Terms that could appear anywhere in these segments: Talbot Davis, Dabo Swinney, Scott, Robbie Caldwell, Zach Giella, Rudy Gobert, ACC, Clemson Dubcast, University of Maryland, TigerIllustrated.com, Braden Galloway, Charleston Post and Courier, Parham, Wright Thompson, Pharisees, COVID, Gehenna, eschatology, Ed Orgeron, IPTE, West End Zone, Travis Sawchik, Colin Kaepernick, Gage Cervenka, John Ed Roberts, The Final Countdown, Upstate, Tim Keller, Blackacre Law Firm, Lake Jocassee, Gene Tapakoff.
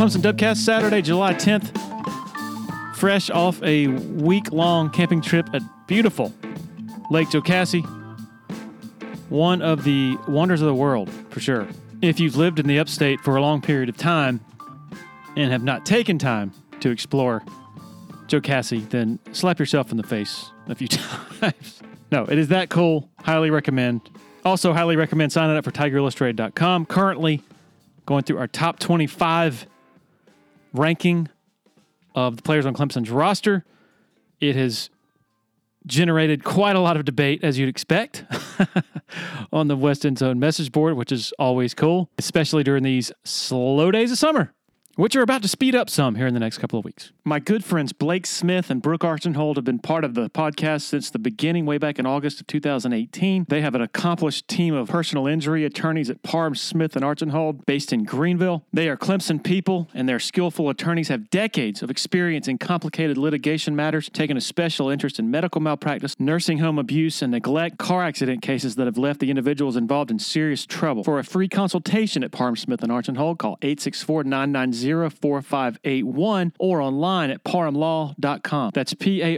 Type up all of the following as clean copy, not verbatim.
Clemson Dubcast, Saturday, July 10th. Fresh off a week-long camping trip at beautiful Lake Jocassee. One of the wonders of the world, for sure. If you've lived in the Upstate for a long period of time and have not taken time to explore Jocassee, then slap yourself in the face a few times. No, it is that cool. Highly recommend. Also, highly recommend signing up for TigerIllustrated.com. Currently going through our top 25 ranking of the players on Clemson's roster. It has generated quite a lot of debate, as you'd expect, on the West End Zone message board, which is always cool, especially during these slow days of summer, which are about to speed up some here in the next couple of weeks. My good friends Blake Smith and Brooke Archenhold have been part of the podcast since the beginning, way back in August of 2018. They have an accomplished team of personal injury attorneys at Parham, Smith, and Archenhold, based in Greenville. They are Clemson people, and their skillful attorneys have decades of experience in complicated litigation matters, taking a special interest in medical malpractice, nursing home abuse and neglect, car accident cases that have left the individuals involved in serious trouble. For a free consultation at Parham, Smith, and Archenhold, call 864-990-4581 or online at parhamlaw.com. That's Parham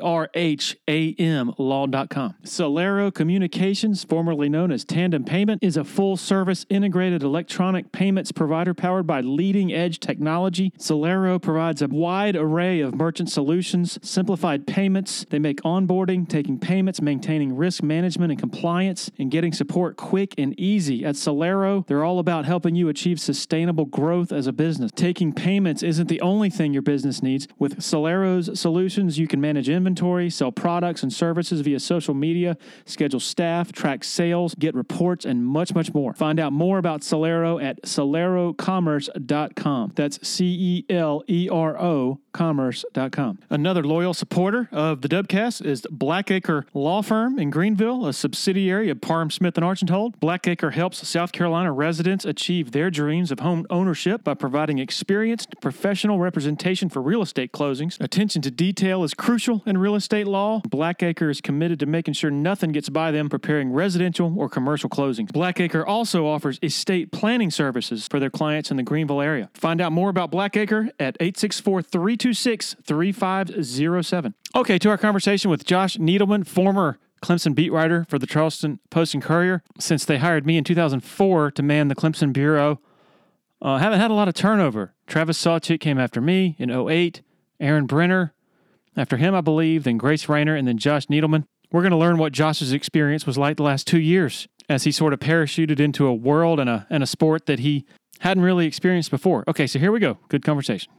law.com. Celero Communications, formerly known as Tandem Payment, is a full-service integrated electronic payments provider powered by leading-edge technology. Celero provides a wide array of merchant solutions, simplified payments. They make onboarding, taking payments, maintaining risk management and compliance, and getting support quick and easy. At Celero, they're all about helping you achieve sustainable growth as a business. Taking payments isn't the only thing your business needs. With Celero's solutions, you can manage inventory, sell products and services via social media, schedule staff, track sales, get reports, and much, much more. Find out more about Celero at celerocommerce.com. That's Celero commerce.com. Another loyal supporter of the Dubcast is Blackacre Law Firm in Greenville, a subsidiary of Parham, Smith, and Archenhold. Blackacre helps South Carolina residents achieve their dreams of home ownership by providing experienced professional representation for real estate closings. Attention to detail is crucial in real estate law. Blackacre is committed to making sure nothing gets by them preparing residential or commercial closings. Blackacre also offers estate planning services for their clients in the Greenville area. Find out more about Blackacre at 864-326-3507. Okay, to our conversation with Josh Needelman, former Clemson beat writer for the Charleston Post and Courier. Since they hired me in 2004 to man the Clemson Bureau, haven't had a lot of turnover. Travis Sawchik came after me in 2008, Aaron Brenner after him, I believe, then Grace Rayner, and then Josh Needelman. We're going to learn what Josh's experience was like the last 2 years as he sort of parachuted into a world and a sport that he hadn't really experienced before. Okay, so here we go. Good conversation.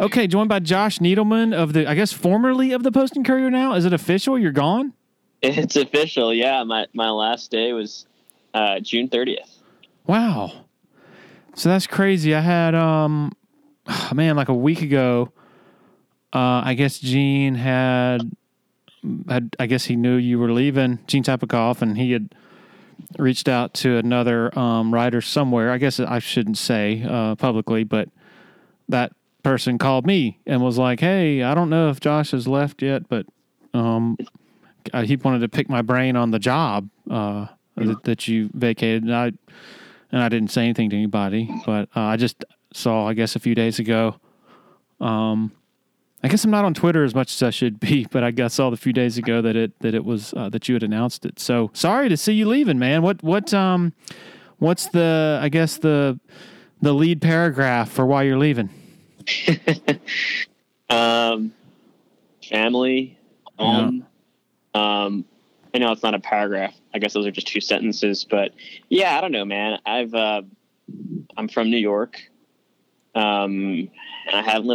Okay, joined by Josh Needelman of the, I guess, formerly of the Post and Courier now. Is it official? You're gone? It's official, yeah. My last day was June 30th. Wow. So that's crazy. I had, like a week ago, I guess Gene had, I guess he knew you were leaving, Gene Tapakoff, and he had reached out to another writer somewhere. I guess I shouldn't say publicly, but that person called me and was like, "Hey, I don't know if Josh has left yet, but he wanted to pick my brain on the job that you vacated." And I didn't say anything to anybody, but I just saw, I guess, a few days ago. I guess I'm not on Twitter as much as I should be, but I guess saw a few days ago that it was that you had announced it. So sorry to see you leaving, man. What's the the lead paragraph for why you're leaving? Family, home. Yeah. I know it's not a paragraph. I guess those are just two sentences, but yeah, I don't know, man. I'm from New York. And I haven't lived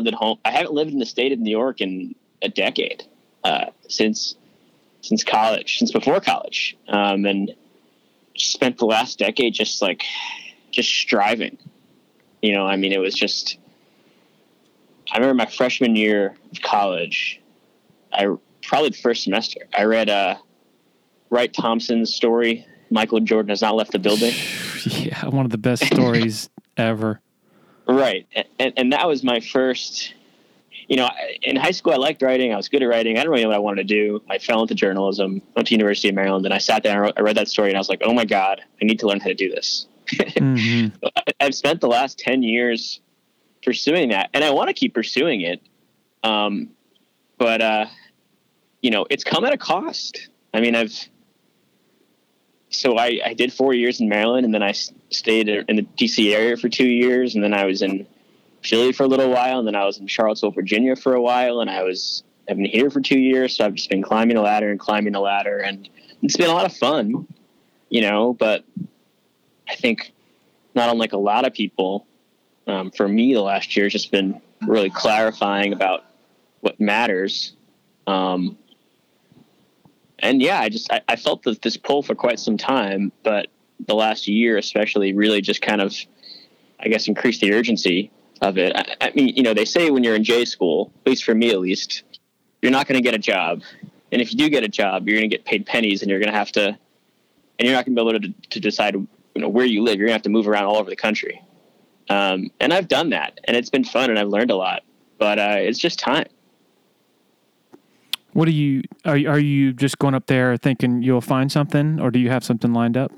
in the state of New York in a decade, since before college. And spent the last decade just striving, it was just, I remember my freshman year of college, probably the first semester, I read Wright Thompson's story, "Michael Jordan Has Not Left the Building." Yeah, one of the best stories ever. Right. And that was my first you know, in high school, I liked writing. I was good at writing. I didn't really know what I wanted to do. I fell into journalism, went to University of Maryland, and I sat down, I read that story, and I was like, oh my God, I need to learn how to do this. Mm-hmm. I've spent the last 10 years pursuing that, and I want to keep pursuing it. But you know, it's come at a cost. I mean, I did 4 years in Maryland, and then I stayed in the DC area for 2 years. And then I was in Philly for a little while. And then I was in Charlottesville, Virginia for a while. And I've been here for 2 years. So I've just been climbing a ladder. And it's been a lot of fun, you know, but I think not unlike a lot of people, for me, the last year has just been really clarifying about what matters. And yeah, I felt this pull for quite some time, but the last year especially really just kind of, I guess, increased the urgency of it. I mean, you know, they say when you're in J school, at least for me at least, you're not going to get a job. And if you do get a job, you're going to get paid pennies, and you're not going to be able to decide, you know, where you live. You're going to have to move around all over the country. And I've done that, and it's been fun, and I've learned a lot, but it's just time. What do you, are you just going up there thinking you'll find something, or do you have something lined up?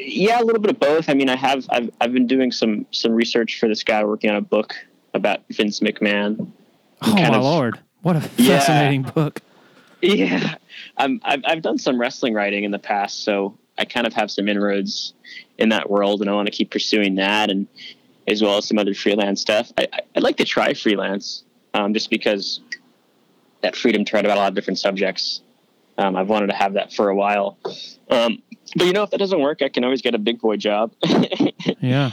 Yeah, a little bit of both. I mean, I've been doing some research for this guy working on a book about Vince McMahon. Oh my Lord. What a fascinating book. Yeah. I've done some wrestling writing in the past, so I kind of have some inroads in that world, and I want to keep pursuing that, and as well as some other freelance stuff. I'd like to try freelance, just because that freedom to write about a lot of different subjects. I've wanted to have that for a while. But, you know, if that doesn't work, I can always get a big boy job. Yeah.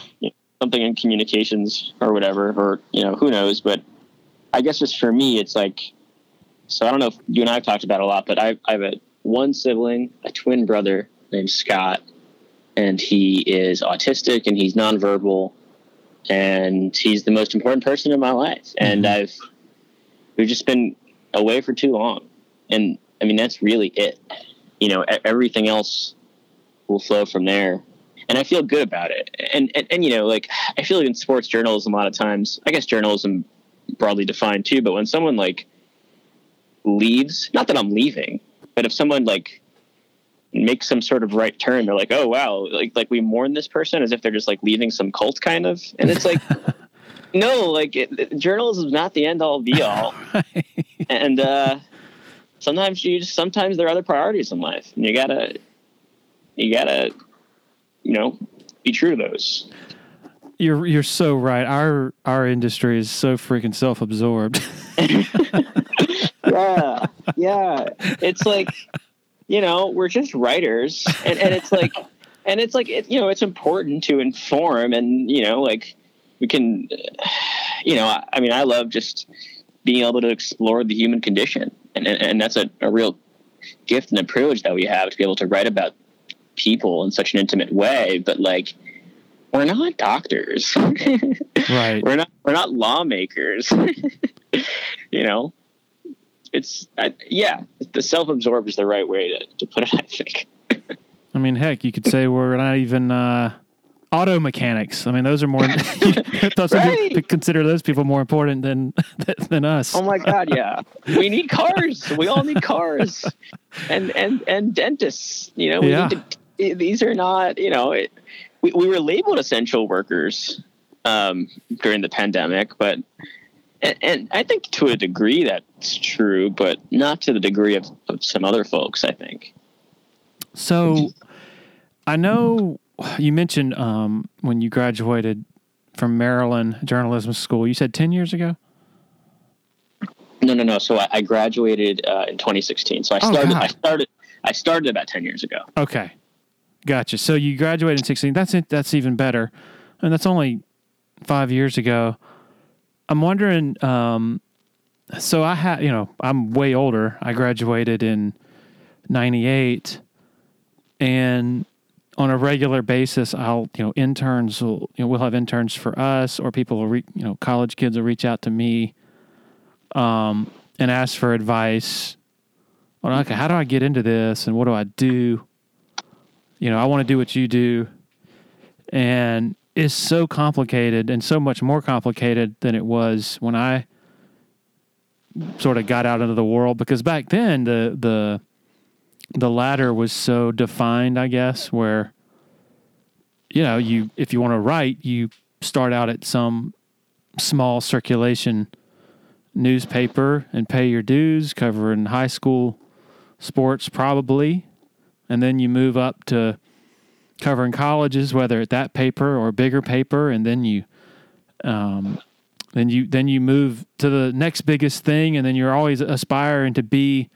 Something in communications or whatever, or, you know, who knows. But I guess just for me, it's like, so I don't know if you and I have talked about it a lot, but I have one sibling, a twin brother named Scott, and he is autistic and he's nonverbal, and he's the most important person in my life. Mm-hmm. And we've just been away for too long. And I mean, that's really it. You know, everything else will flow from there. And I feel good about it. And you know, like, I feel like in sports journalism, a lot of times, I guess journalism broadly defined too, but when someone like leaves, not that I'm leaving, but if someone like makes some sort of right turn, they're like, oh wow, like we mourn this person, as if they're just like leaving some cult kind of. And it's like, no, like journalism is not the end all be all. Right. And sometimes there are other priorities in life, and you gotta, you know, be true to those. You're so right. Our industry is so freaking self-absorbed. Yeah. It's like, you know, we're just writers, and it's like, you know, it's important to inform, and, you know, like, we can, you know, I mean, I love just being able to explore the human condition. And that's a real gift and a privilege that we have, to be able to write about people in such an intimate way. But like, we're not doctors, right? We're not lawmakers, you know, the self-absorbed is the right way to put it, I think. I mean, heck, you could say we're not even, auto mechanics. I mean, those are more. You consider those people more important than us. Oh my God! Yeah, we need cars. We all need cars, and dentists. You know, these are not. You know, we were labeled essential workers during the pandemic, but and I think to a degree that's true, but not to the degree of some other folks, I think. So, I know. You mentioned when you graduated from Maryland Journalism School, you said 10 years ago? No. So I graduated in 2016. So I started about 10 years ago. Okay. Gotcha. So you graduated in 16. That's it. That's even better. And that's only 5 years ago. I'm wondering, so I had, you know, I'm way older. I graduated in 98, and on a regular basis, we'll have interns for us, or people will, college kids will reach out to me, and ask for advice. Well, okay, how do I get into this, and what do I do? You know, I want to do what you do. And is so complicated and so much more complicated than it was when I sort of got out into the world, because back then the ladder was so defined, I guess, where, you know, if you want to write, you start out at some small circulation newspaper and pay your dues, covering high school sports probably, and then you move up to covering colleges, whether at that paper or a bigger paper, and then you move to the next biggest thing, and then you're always aspiring to be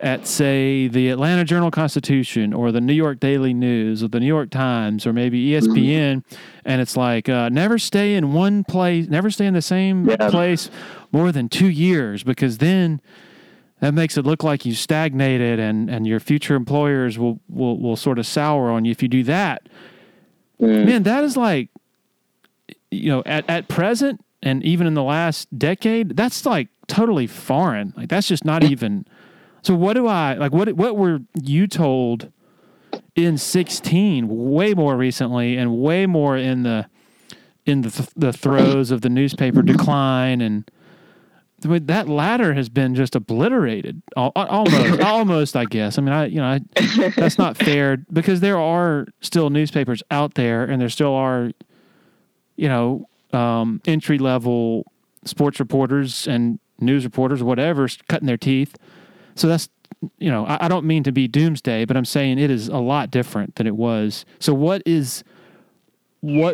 at, say, the Atlanta Journal-Constitution or the New York Daily News or the New York Times or maybe ESPN. Mm-hmm. And it's like, never stay in one place, never stay in the same place more than 2 years, because then that makes it look like you stagnated, and your future employers will sort of sour on you if you do that. Mm. Man, that is like, you know, at present and even in the last decade, that's like totally foreign. Like, that's just not even. So what do I, like, what were you told in 16, way more recently and way more in the throes of the newspaper decline, and I mean, that ladder has been just obliterated almost, I guess. I mean, I that's not fair, because there are still newspapers out there, and there still are, you know, entry level sports reporters and news reporters, whatever, cutting their teeth. So that's, you know, I don't mean to be doomsday, but I'm saying it is a lot different than it was. So what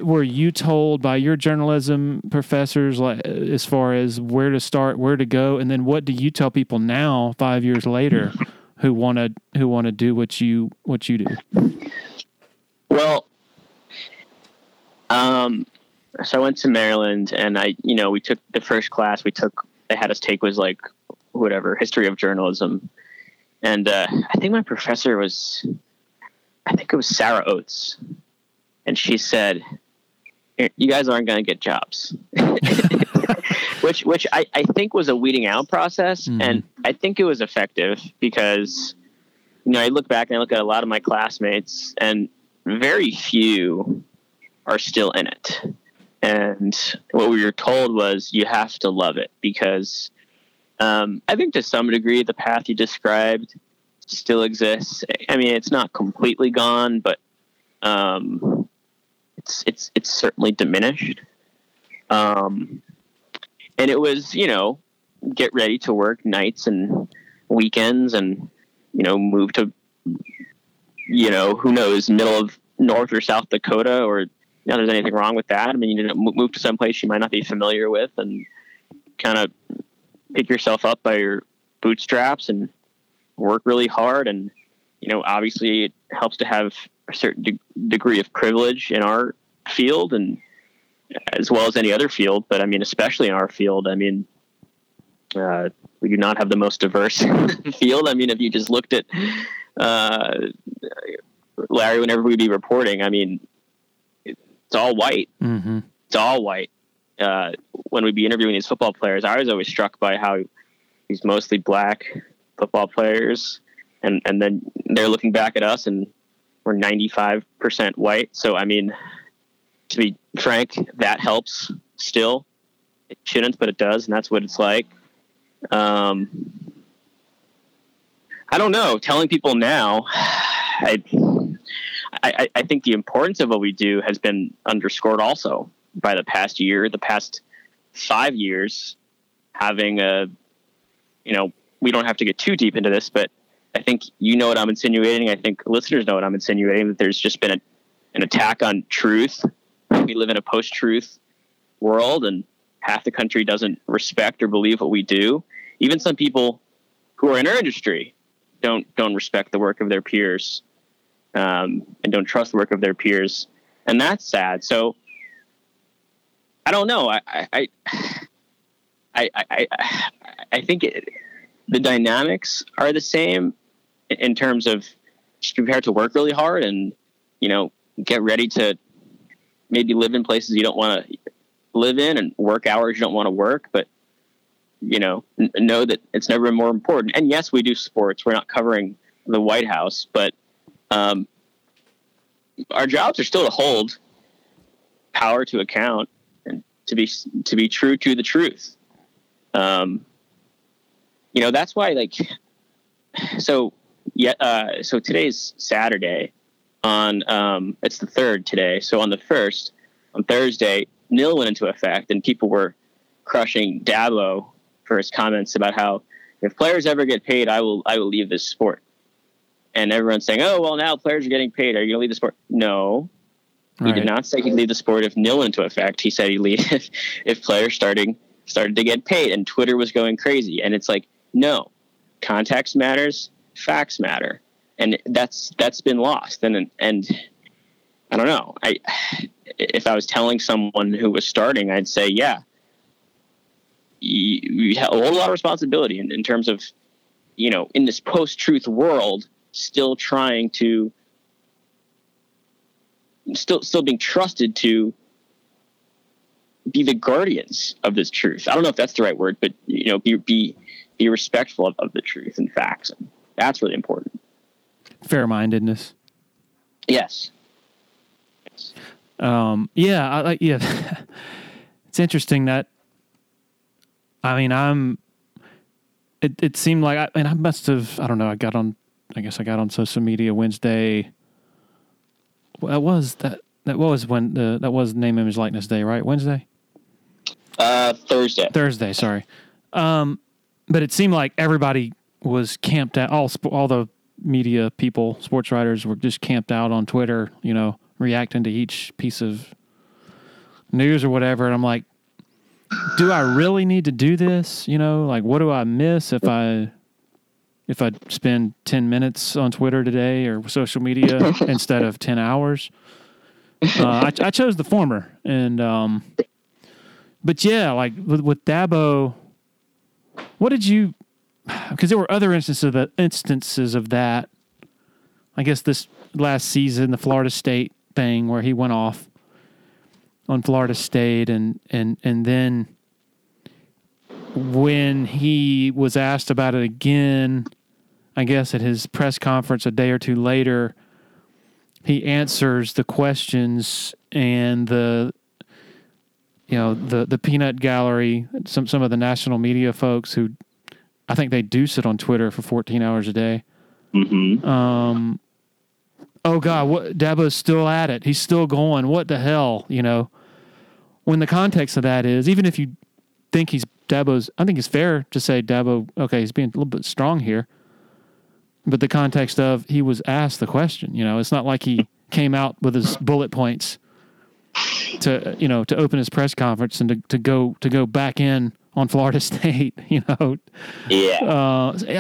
were you told by your journalism professors, like, as far as where to start, where to go? And then what do you tell people now, 5 years later, who want to do what you do? Well, so I went to Maryland, and we took the first class they had us take was like, whatever, history of journalism. And I think my professor was, I think it was Sarah Oates, and she said, you guys aren't going to get jobs, which I think was a weeding out process. Mm. And I think it was effective, because, you know, I look back and I look at a lot of my classmates, and very few are still in it. And what we were told was you have to love it, because I think to some degree, the path you described still exists. I mean, it's not completely gone, but it's certainly diminished. And it was, you know, get ready to work nights and weekends, and, you know, move to, you know, who knows, middle of North or South Dakota, or, you know, there's anything wrong with that. I mean, you didn't move to someplace you might not be familiar with, and kind of pick yourself up by your bootstraps and work really hard. And, you know, obviously it helps to have a certain degree of privilege in our field, and as well as any other field. But I mean, especially in our field, I mean, we do not have the most diverse field. I mean, if you just looked at, Larry, whenever we'd be reporting, I mean, it's all white. Mm-hmm. It's all white. When we'd be interviewing these football players, I was always struck by how these mostly black football players, and then they're looking back at us, and we're 95% white. So, I mean, to be frank, that helps still. It shouldn't, but it does. And that's what it's like. I don't know. Telling people now, I think the importance of what we do has been underscored also by the past year, the past 5 years, having a, you know, we don't have to get too deep into this, but I think you know what I'm insinuating. I think listeners know what I'm insinuating, that there's just been an attack on truth. We live in a post-truth world, and half the country doesn't respect or believe what we do. Even some people who are in our industry don't respect the work of their peers, and don't trust the work of their peers. And that's sad. So, I don't know. I think the dynamics are the same in terms of just prepared to work really hard, and, you know, get ready to maybe live in places you don't want to live in, and work hours you don't want to work, but, you know that it's never been more important. And yes, we do sports. We're not covering the White House, but our jobs are still to hold power to account and to be true to the truth. You know, that's why, like, so yeah. So today's Saturday. On it's the 3rd today. So on the 1st, on Thursday, NIL went into effect, and people were crushing Dabo for his comments about how if players ever get paid, I will leave this sport. And everyone's saying, oh, well, now players are getting paid. Are you going to leave the sport? No. He did not say he'd leave the sport if NIL went into effect. He said he'd leave if players started to get paid, and Twitter was going crazy. And it's like, no, context matters, facts matter. And that's been lost. And I don't know. If I was telling someone who was starting, I'd say, yeah, you have a whole lot of responsibility in terms of, you know, in this post-truth world, still being trusted to be the guardians of this truth. I don't know if that's the right word, but, you know, be respectful of the truth and facts. And that's really important. Fair-mindedness. Yes. Yeah. It's interesting that, I mean, it seemed like, I must have, I don't know, I got on social media Wednesday. That was Name, Image, Likeness Day, right? Wednesday? Thursday, sorry. But it seemed like everybody was camped out, all the media people, sports writers were just camped out on Twitter, you know, reacting to each piece of news or whatever. And I'm like, do I really need to do this? You know, like, what do I miss if I spend 10 minutes on Twitter today or social media instead of 10 hours? I chose the former. And, but yeah, like with Dabo, what did you, because there were other instances of that, I guess this last season, the Florida State thing where he went off on Florida State, and then when he was asked about it again, I guess at his press conference a day or two later, he answers the questions, and the peanut gallery, some of the national media folks who, I think they do sit on Twitter for 14 hours a day. Mm-hmm. Oh God, Dabo's still at it. He's still going. What the hell, you know? When the context of that is, even if you think I think it's fair to say Dabo, okay, he's being a little bit strong here. But the context of he was asked the question, you know, it's not like he came out with his bullet points to, you know, to open his press conference and to go back in on Florida State, you know. Yeah. I don't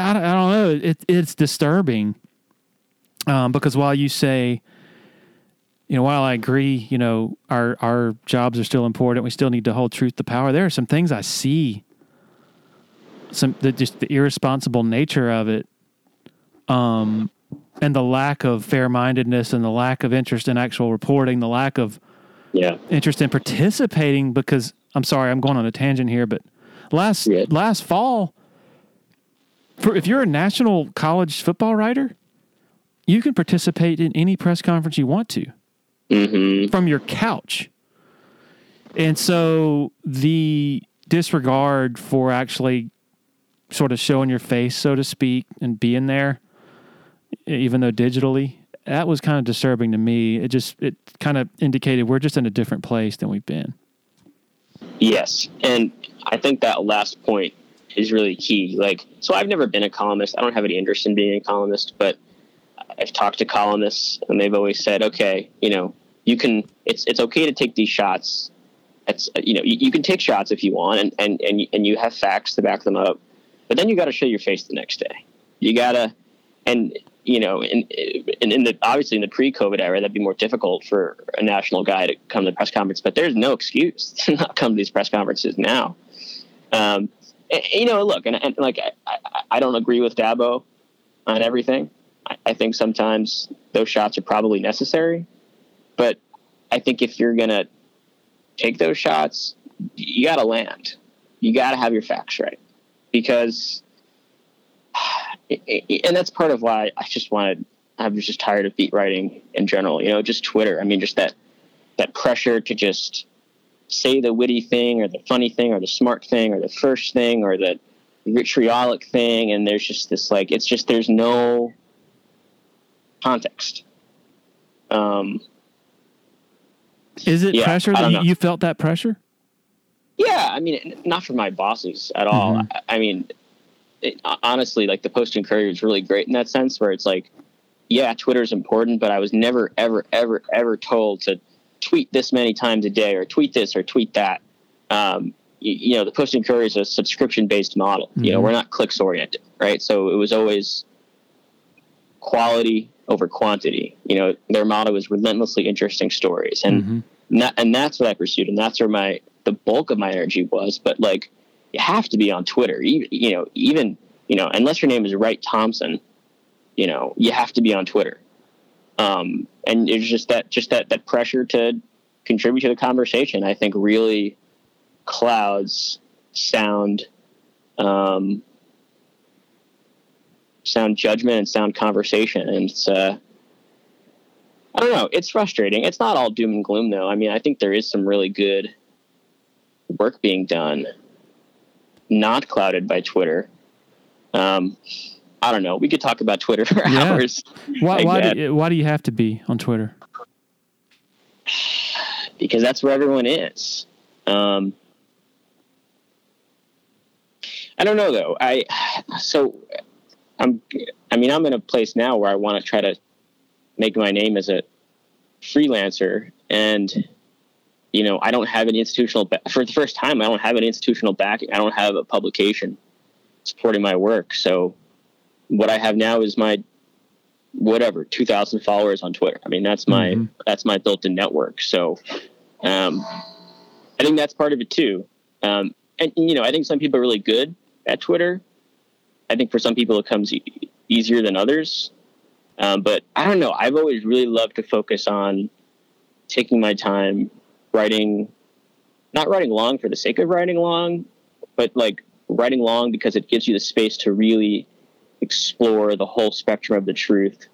know. It's disturbing. Because while you say, you know, while I agree, you know, our jobs are still important, we still need to hold truth to power, there are some things I see, just the irresponsible nature of it, and the lack of fair-mindedness and the lack of interest in actual reporting, the lack of interest in participating, because, I'm sorry, I'm going on a tangent here, but last fall, if you're a national college football writer, you can participate in any press conference you want to from your couch. And so the disregard for actually sort of showing your face, so to speak, and being there, even though digitally, that was kind of disturbing to me. It kind of indicated we're just in a different place than we've been. Yes, and I think that last point is really key. Like, so I've never been a columnist. I don't have any interest in being a columnist, but I've talked to columnists, and they've always said, okay, you know, you can. It's okay to take these shots. You can take shots if you want, and you have facts to back them up. But then you got to show your face the next day. You gotta, and you know, in the pre-COVID era, that'd be more difficult for a national guy to come to the press conference, but there's no excuse to not come to these press conferences now. You know, look, and like, I don't agree with Dabo on everything. I think sometimes those shots are probably necessary, but I think if you're going to take those shots, you got to land, you got to have your facts right, because and that's part of why I was just tired of beat writing in general, you know, just Twitter. I mean, just that that pressure to just say the witty thing or the funny thing or the smart thing or the first thing or the vitriolic thing. And there's just this, like, it's just, there's no context. Is it pressure that you felt that pressure? Yeah. I mean, not from my bosses at all. Mm-hmm. I mean, honestly, like the Post and Courier is really great in that sense where it's like, yeah, Twitter is important, but I was never, ever told to tweet this many times a day or tweet this or tweet that. You know, the Post and Courier is a subscription-based model. Mm-hmm. You know, we're not clicks-oriented, right? So it was always quality over quantity. You know, their motto is relentlessly interesting stories. And and that's what I pursued, and that's where the bulk of my energy was. But, like, you have to be on Twitter. Even, unless your name is Wright Thompson, you know, you have to be on Twitter. And it's just that pressure to contribute to the conversation, I think, really clouds sound judgment and sound conversation. And it's, I don't know, it's frustrating. It's not all doom and gloom, though. I mean, I think there is some really good work being done, not clouded by Twitter. I don't know. We could talk about Twitter for hours. Why do you have to be on Twitter? Because that's where everyone is. I don't know though. I'm in a place now where I want to try to make my name as a freelancer, and you know, I don't have an institutional for the first time. I don't have an institutional backing. I don't have a publication supporting my work. So what I have now is my 2,000 followers on Twitter. I mean, that's my built-in network. So I think that's part of it too. And you know, I think some people are really good at Twitter. I think for some people it comes easier than others. But I don't know. I've always really loved to focus on taking my time writing, not writing long for the sake of writing long, but like writing long because it gives you the space to really explore the whole spectrum of the truth,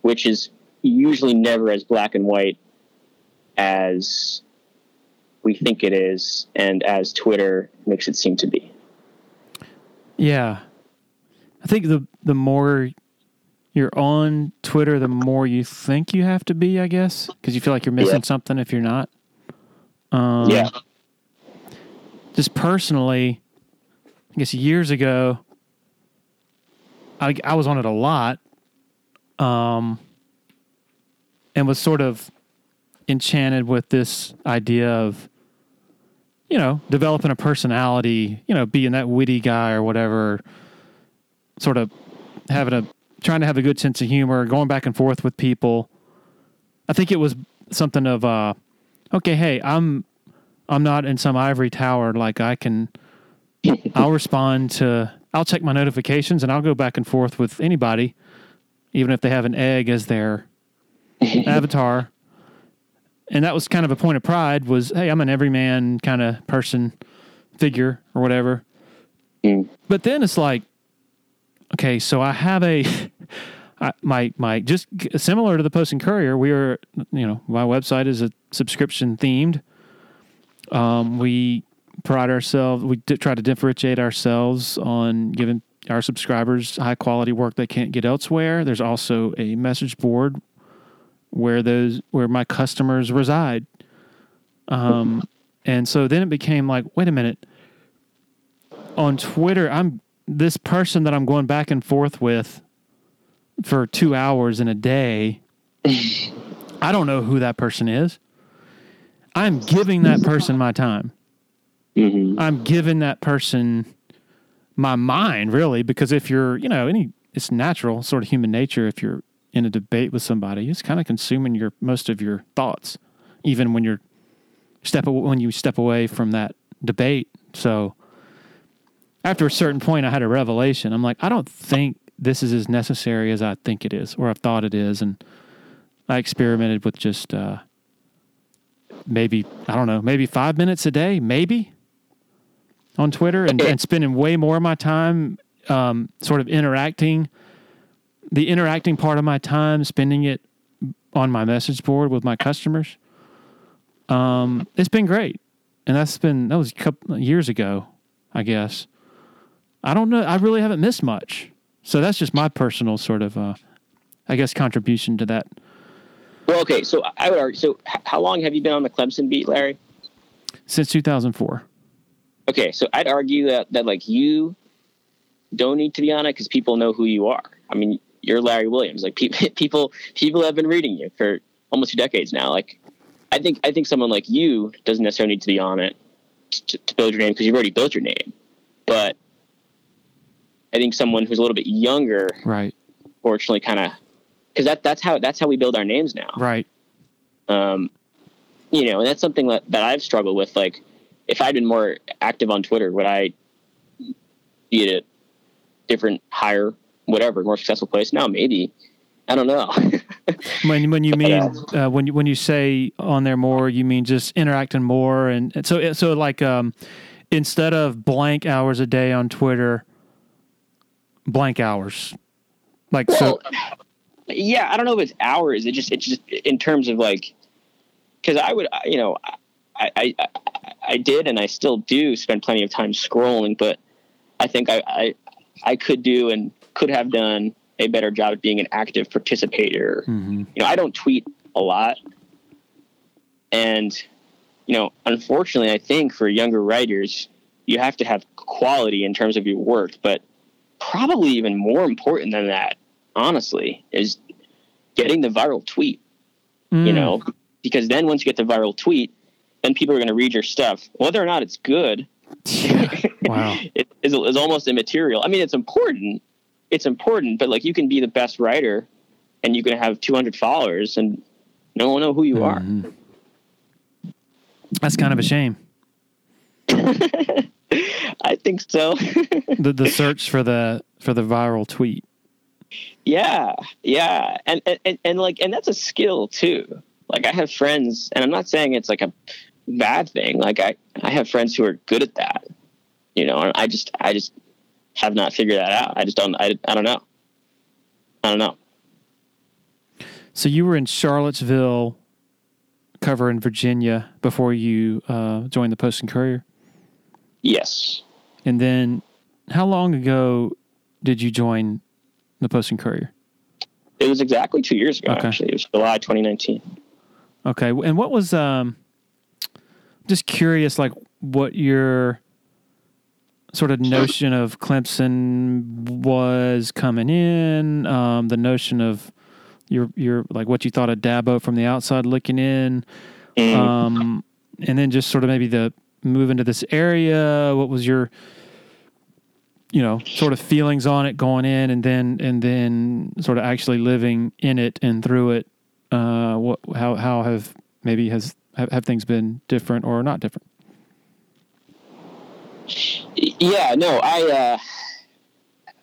which is usually never as black and white as we think it is, and as Twitter makes it seem to be. Yeah. I think the more you're on Twitter, the more you think you have to be, I guess, because you feel like you're missing something if you're not. Just personally, I guess years ago, I was on it a lot, and was sort of enchanted with this idea of, you know, developing a personality, you know, being that witty guy or whatever, sort of trying to have a good sense of humor, going back and forth with people. I think it was something of, okay, hey, I'm not in some ivory tower. Like I'll respond to, I'll check my notifications and I'll go back and forth with anybody, even if they have an egg as their avatar. And that was kind of a point of pride was, hey, I'm an everyman kind of person, figure, or whatever. Mm. But then it's like, okay, so I have just similar to the Post and Courier, we are, you know, my website is a subscription themed. We pride ourselves, try to differentiate ourselves on giving our subscribers high quality work they can't get elsewhere. There's also a message board where my customers reside. And so then it became like, wait a minute, on Twitter, I'm this person that I'm going back and forth with for 2 hours in a day. I don't know who that person is. I'm giving that person my time. Mm-hmm. I'm giving that person my mind, really, because if you're, you know, it's natural sort of human nature. If you're in a debate with somebody, it's kind of consuming most of your thoughts, even when you step away from that debate. So after a certain point, I had a revelation. I'm like, I don't think this is as necessary as I think it is, or I've thought it is. And I experimented with just, maybe 5 minutes a day, maybe on Twitter and spending way more of my time, sort of interacting part of my time, spending it on my message board with my customers, It's been great. And that was a couple years ago, I guess. I don't know. I really haven't missed much. So that's just my personal sort of, I guess, contribution to that. Well, okay. So I would argue. So how long have you been on the Clemson beat, Larry? Since 2004. Okay. So I'd argue that like you don't need to be on it because people know who you are. I mean, you're Larry Williams. Like people have been reading you for almost 2 decades now. Like I think someone like you doesn't necessarily need to be on it to build your name because you've already built your name. But I think someone who's a little bit younger, right? Fortunately, kind of, because that's how we build our names now, right? You know, and that's something that I've struggled with. Like, if I'd been more active on Twitter, would I be at a different, higher, whatever, more successful place? No, maybe. I don't know. when you say on there more, you mean just interacting more, and so like instead of blank hours a day on Twitter. Blank hours, like well, so. Yeah, I don't know if it's hours. It's just in terms of like, because I would, you know, I did and I still do spend plenty of time scrolling, but I think I could do and could have done a better job at being an active participator. Mm-hmm. You know, I don't tweet a lot, and you know, unfortunately, I think for younger writers, you have to have quality in terms of your work, but. Probably even more important than that, honestly, is getting the viral tweet, you know, because then once you get the viral tweet, then people are going to read your stuff. Whether or not it's good wow. is almost immaterial. I mean, it's important, but like you can be the best writer and you can have 200 followers and no one will know who you are. That's kind of a shame. I think so. the search for the viral tweet. Yeah. And that's a skill too. Like I have friends, and I'm not saying it's like a bad thing. Like I have friends who are good at that, you know, and I just have not figured that out. I don't know. So you were in Charlottesville covering Virginia before you joined the Post and Courier? Yes. And then how long ago did you join the Post and Courier? It was exactly 2 years ago, okay. Actually. It was July 2019. Okay. And what was, just curious, like what your sort of notion of Clemson was coming in, the notion of your like what you thought of Dabo from the outside looking in, and then just sort of maybe the, move into this area. What was your, you know, sort of feelings on it going in and then sort of actually living in it and through it? How have things been different or not different? Yeah, no,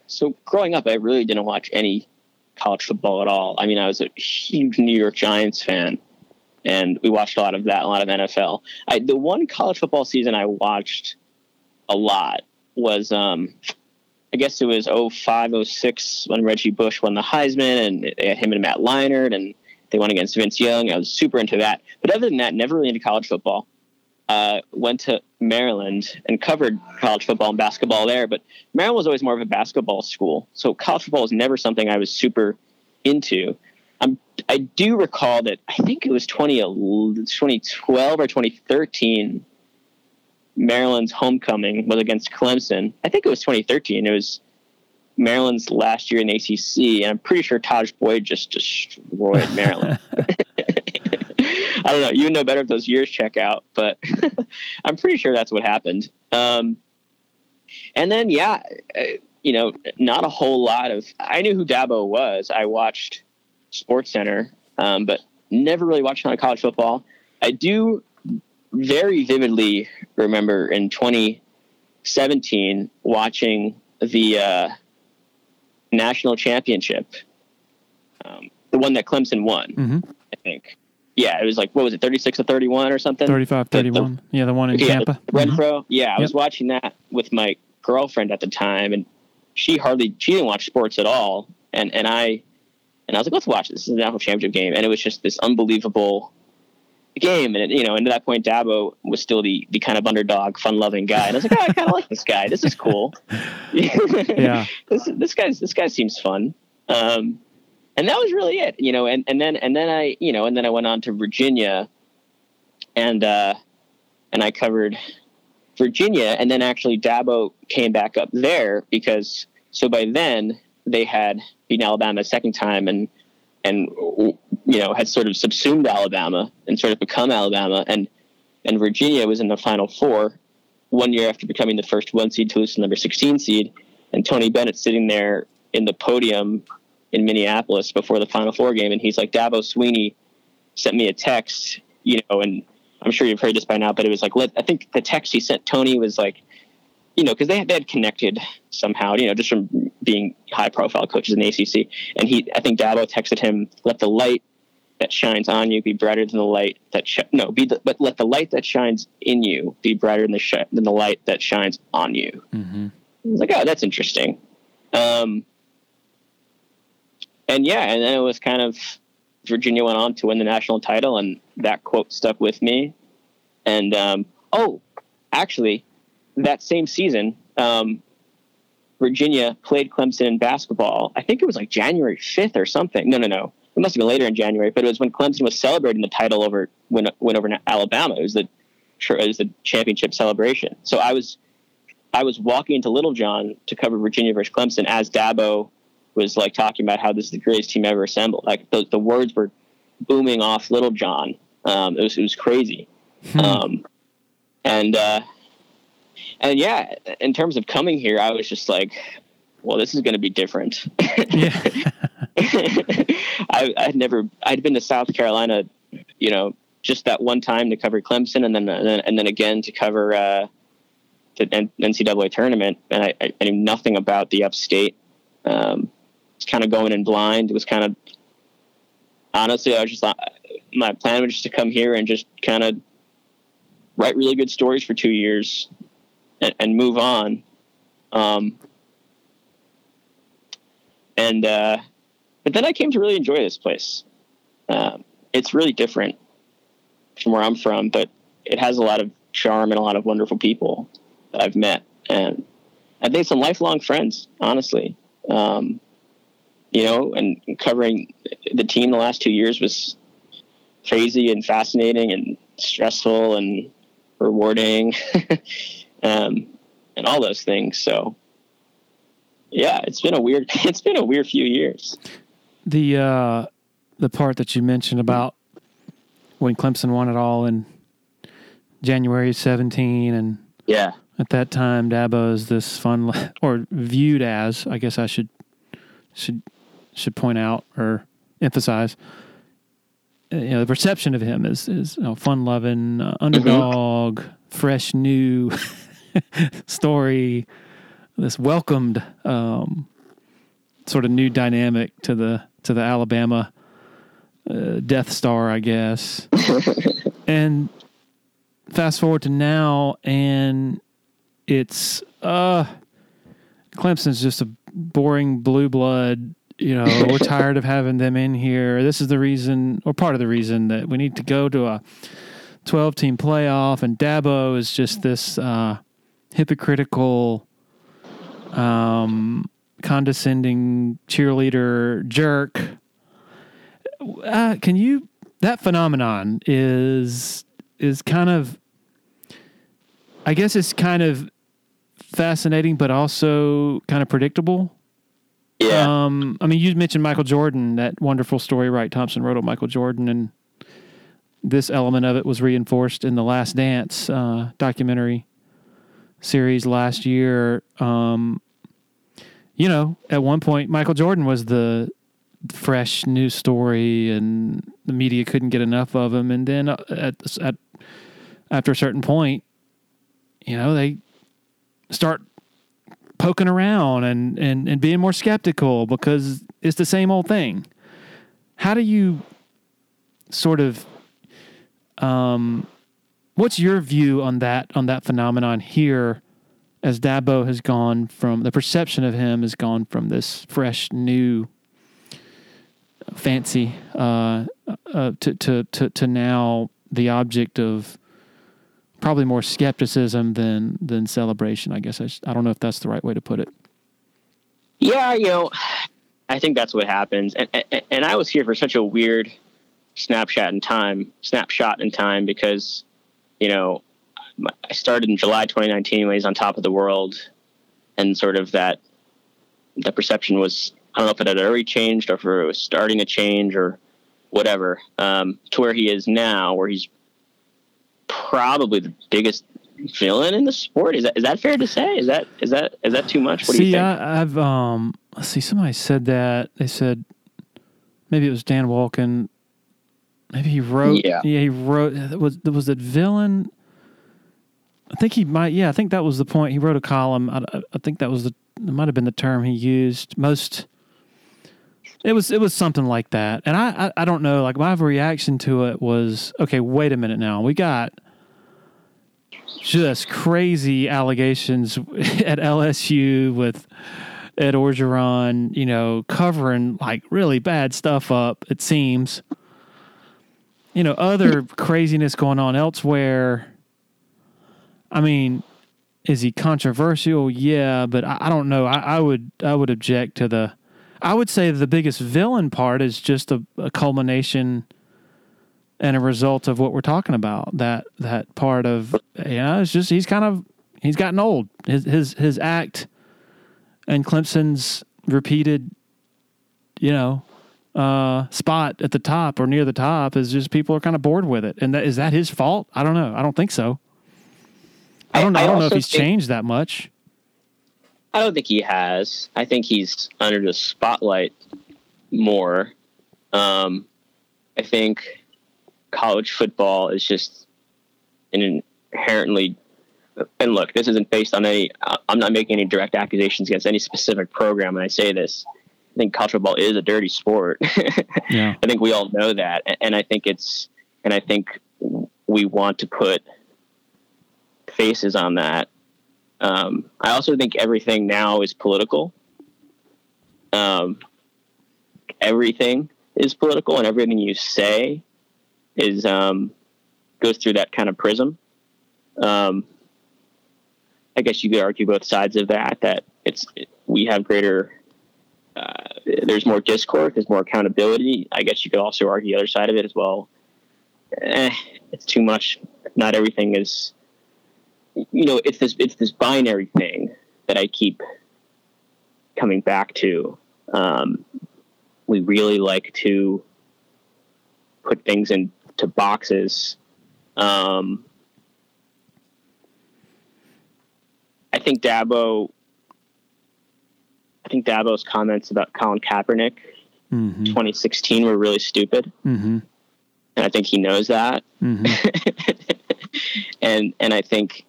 so growing up, I really didn't watch any college football at all. I mean, I was a huge New York Giants fan. And we watched a lot of that, a lot of NFL. The one college football season I watched a lot was, I guess it was 05, 06 when Reggie Bush won the Heisman and they had him and Matt Leinart and they won against Vince Young. I was super into that. But other than that, never really into college football. Went to Maryland and covered college football and basketball there. But Maryland was always more of a basketball school. So college football was never something I was super into. I do recall that I think it was 2012 or 2013, Maryland's homecoming was against Clemson. I think it was 2013. It was Maryland's last year in ACC, and I'm pretty sure Taj Boyd just destroyed Maryland. I don't know. You know better if those years check out, but I'm pretty sure that's what happened. And then, yeah, you know, not a whole lot of – I knew who Dabo was. I watched – Sports Center, but never really watched a lot of college football. I do very vividly remember in 2017 watching the national championship, the one that Clemson won, I think. Yeah, it was like, what was it, 36-31 or something? 35-31. The one in Tampa. Renfro. Yeah, I was watching that with my girlfriend at the time, and she didn't watch sports at all, and I was like, let's watch this. This is a national championship game. And it was just this unbelievable the game. And, and to that point, Dabo was still the kind of underdog, fun-loving guy. And I was like, oh, I kind of like this guy. This is cool. Yeah. This guy seems fun. And that was really it, and then I went on to Virginia and I covered Virginia, and then actually Dabo came back up there because by then they had beaten Alabama a second time and had sort of subsumed Alabama and sort of become Alabama, and Virginia was in the Final Four 1 year after becoming the first 1 seed to lose to the number 16 seed, and Tony Bennett sitting there in the podium in Minneapolis before the Final Four game. And he's like, Dabo Swinney sent me a text, and I'm sure you've heard this by now, but it was like, I think the text he sent Tony was like, cause they had connected somehow, just from being high profile coaches in the ACC. And I think Dabo texted him, let the light that shines on you be brighter than the light that, but let the light that shines in you be brighter than the light that shines on you. Mm-hmm. I was like, oh, that's interesting. And then it was kind of, Virginia went on to win the national title, and that quote stuck with me. And, actually, that same season, Virginia played Clemson in basketball. I think it was like January 5th or something. No. It must have been later in January, but it was when Clemson was celebrating the title over Alabama. It was the championship celebration. So I was walking into Little John to cover Virginia versus Clemson as Dabo was like talking about how this is the greatest team ever assembled. Like the words were booming off Little John. It was crazy. In terms of coming here, I was just like, well, this is going to be different. I'd been to South Carolina, just that one time to cover Clemson. And then again to cover, the NCAA tournament. And I knew nothing about the Upstate. It's kind of going in blind. It was kind of, honestly, my plan was just to come here and just kind of write really good stories for 2 years and move on. But then I came to really enjoy this place. It's really different from where I'm from, but it has a lot of charm and a lot of wonderful people that I've met. And I think some lifelong friends, honestly. And covering the team the last 2 years was crazy and fascinating and stressful and rewarding, and all those things. So yeah, it's been a weird few years. The part that you mentioned about when Clemson won it all in January 17 and yeah. At that time, Dabo is this fun, or viewed as, I guess I should point out or emphasize. The perception of him is fun-loving, underdog, fresh, new story. This welcomed sort of new dynamic to the Alabama Death Star, I guess. And fast forward to now, and it's Clemson's just a boring blue blood. We're tired of having them in here. This is the reason, or part of the reason, that we need to go to a 12-team playoff. And Dabo is just this hypocritical, condescending cheerleader jerk. That phenomenon is kind of, I guess it's kind of fascinating, but also kind of predictable. Yeah. You mentioned Michael Jordan, that wonderful story Wright Thompson wrote on Michael Jordan, and this element of it was reinforced in the Last Dance documentary series last year. At one point, Michael Jordan was the fresh new story, and the media couldn't get enough of him. And then after a certain point, they start poking around and being more skeptical because it's the same old thing. How do you sort of, what's your view on that phenomenon here as Dabo has gone from, the perception of him has gone from this fresh, new, fancy, to now the object of probably more skepticism than celebration, I guess. I don't know if that's the right way to put it. Yeah, I think that's what happens. And I was here for such a weird snapshot in time because, I started in July 2019 anyways on Top of the World, and sort of that the perception was, I don't know if it had already changed or if it was starting to change or whatever, to where he is now, where he's probably the biggest villain in the sport. Is that fair to say? Is that too much? What do you think? Somebody said that. They said maybe it was Dan Walken. Maybe he wrote. Yeah, he wrote. Was that villain? I think he might. Yeah, I think that was the point. He wrote a column. I think that was it might have been the term he used. It was something like that. And I don't know. Like, my reaction to it was, okay, wait a minute now. We got just crazy allegations at LSU with Ed Orgeron, covering like really bad stuff up, it seems. Other craziness going on elsewhere. I mean, is he controversial? Yeah, but I don't know. I would object to the... I would say the biggest villain part is just a culmination and a result of what we're talking about. That part of, it's just he's gotten old. His act and Clemson's repeated, spot at the top or near the top is just people are kind of bored with it. And is that his fault? I don't know. I don't think so. I don't know if he's changed that much. I don't think he has. I think he's under the spotlight more. I think college football is just an inherently... And look, this isn't based on any... I'm not making any direct accusations against any specific program when I say this. I think college football is a dirty sport. Yeah. I think we all know that. And I think it's... And I think we want to put faces on that. I also think everything now is political. Everything is political, and everything you say is goes through that kind of prism. I guess you could argue both sides of that. That we have greater. There's more discord. There's more accountability. I guess you could also argue the other side of it as well. It's too much. Not everything is. It's this binary thing that I keep coming back to. We really like to put things into boxes. I think Dabo's comments about Colin Kaepernick, mm-hmm. 2016 were really stupid. Mm-hmm. And I think he knows that. Mm-hmm. and I think,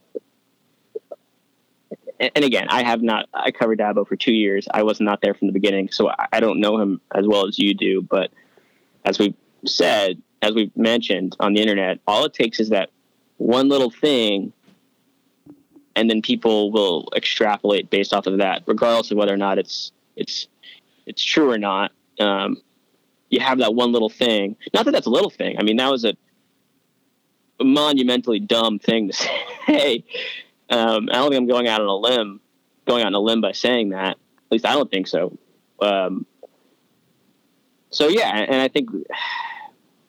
and again, I covered Dabo for 2 years. I was not there from the beginning, so I don't know him as well as you do. But as we've mentioned on the internet, all it takes is that one little thing, and then people will extrapolate based off of that, regardless of whether or not it's true or not. You have that one little thing. Not that that's a little thing. I mean, that was a monumentally dumb thing to say. I don't think I'm going out on a limb by saying that. At least I don't think so. So yeah, and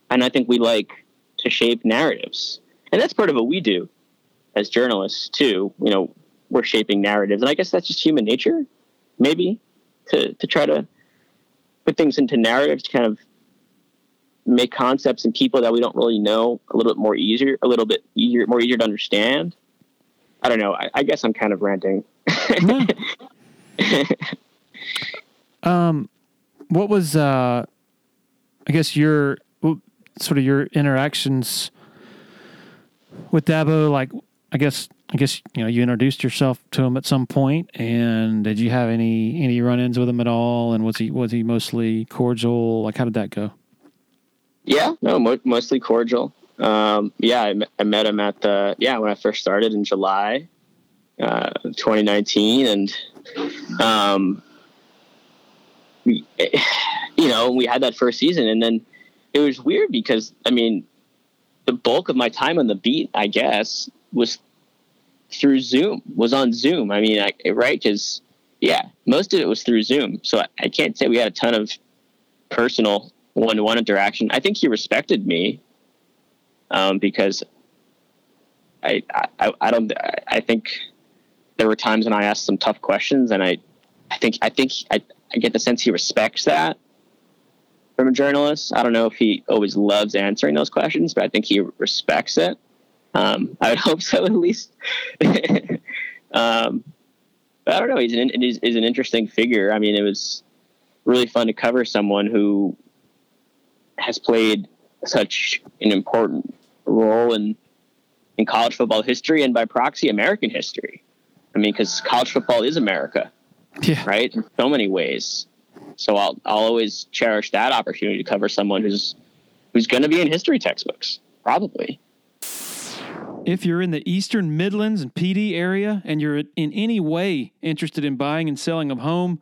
I think we like to shape narratives, and that's part of what we do as journalists too. We're shaping narratives, and I guess that's just human nature, maybe, to try to put things into narratives, to kind of make concepts and people that we don't really know a little bit more easier to understand. I don't know. I guess I'm kind of ranting. No. What was, I guess, your sort of your interactions with Dabo? Like, I guess you introduced yourself to him at some point, and did you have any run-ins with him at all? And was he mostly cordial? Like, how did that go? Yeah, no, mostly cordial. I met him at when I first started in July, 2019. And, we had that first season, and then it was weird because, the bulk of my time on the beat, I guess, was through Zoom, was on Zoom. I mean, right? Because, yeah, most of it was through Zoom. So I can't say we had a ton of personal one-to-one interaction. I think he respected me because I think there were times when I asked some tough questions, and I think I get the sense he respects that from a journalist. I don't know if he always loves answering those questions, but I think he respects it. I would hope so, at least. But I don't know. He's an interesting figure. I mean, it was really fun to cover someone who has played such an important role in college football history and, by proxy, American history. I mean, because college football is America, right? In so many ways. So I'll always cherish that opportunity to cover someone who's going to be in history textbooks, probably. If you're in the Eastern Midlands and PD area and you're in any way interested in buying and selling a home,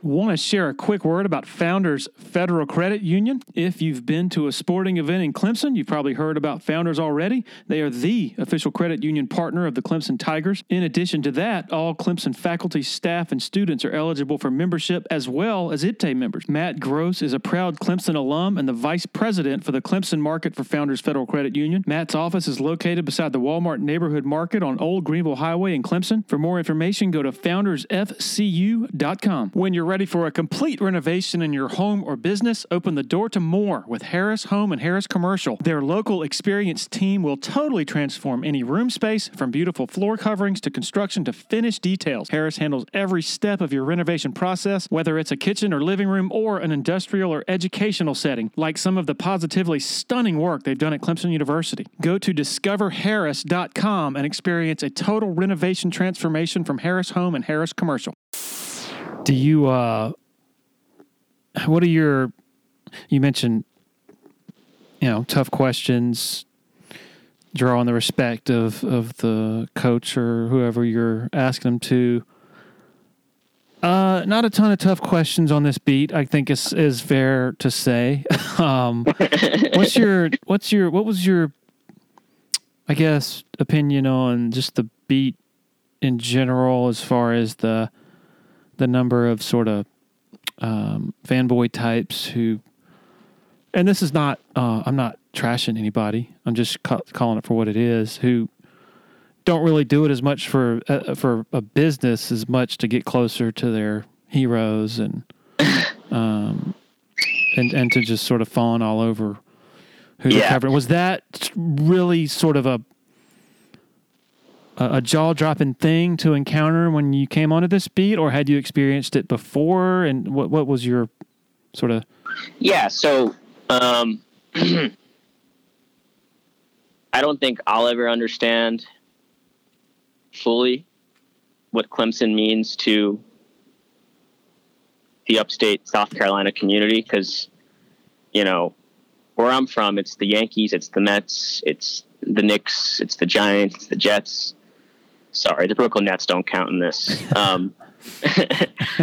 Want to share a quick word about Founders Federal Credit Union? If you've been to a sporting event in Clemson, you've probably heard about Founders already. They are the official credit union partner of the Clemson Tigers. In addition to that, all Clemson faculty, staff, and students are eligible for membership, as well as IPTE members. Matt Gross is a proud Clemson alum and the vice president for the Clemson market for Founders Federal Credit Union. Matt's office is located beside the Walmart Neighborhood Market on Old Greenville Highway in Clemson. For more information, go to foundersfcu.com. When you're ready for a complete renovation in your home or business, open the door to more with Harris Home and Harris Commercial. Their local experienced team will totally transform any room space, from beautiful floor coverings to construction to finished details. Harris handles every step of your renovation process, whether it's a kitchen or living room or an industrial or educational setting, like some of the positively stunning work they've done at Clemson University. Go to discoverharris.com and experience a total renovation transformation from Harris Home and Harris Commercial. Do you, what are your, you mentioned, you know, tough questions, draw on the respect of the coach or whoever you're asking them to. Not a ton of tough questions on this beat, I think is fair to say. What was your, I guess, opinion on just the beat in general, as far as the number of sort of fanboy types who, and this is not, I'm not trashing anybody. I'm just calling it for what it is, who don't really do it as much for a business as much to get closer to their heroes and to just sort of fawn all over who they're covering. Was that really sort of a jaw-dropping thing to encounter when you came onto this beat, or had you experienced it before? And what was your sort of... Yeah, so I don't think I'll ever understand fully what Clemson means to the upstate South Carolina community, because, you know, where I'm from, it's the Yankees, it's the Mets, it's the Knicks, it's the Giants, it's the Jets. Sorry, the Brooklyn Nets don't count in this.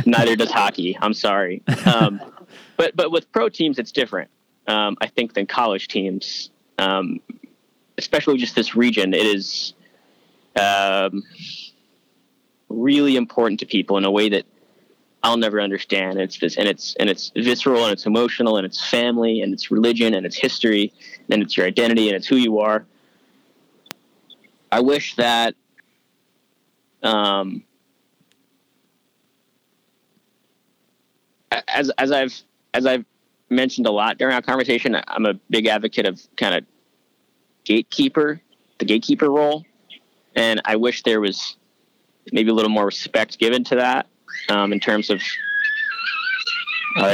Neither does hockey. I'm sorry. But with pro teams, it's different, I think, than college teams, especially just this region. It is really important to people in a way that I'll never understand. It's visceral, and it's emotional, and it's family, and it's religion, and it's history, and it's your identity, and it's who you are. I wish that as I've mentioned a lot during our conversation, I'm a big advocate of kind of the gatekeeper role. And I wish there was maybe a little more respect given to that, in terms of,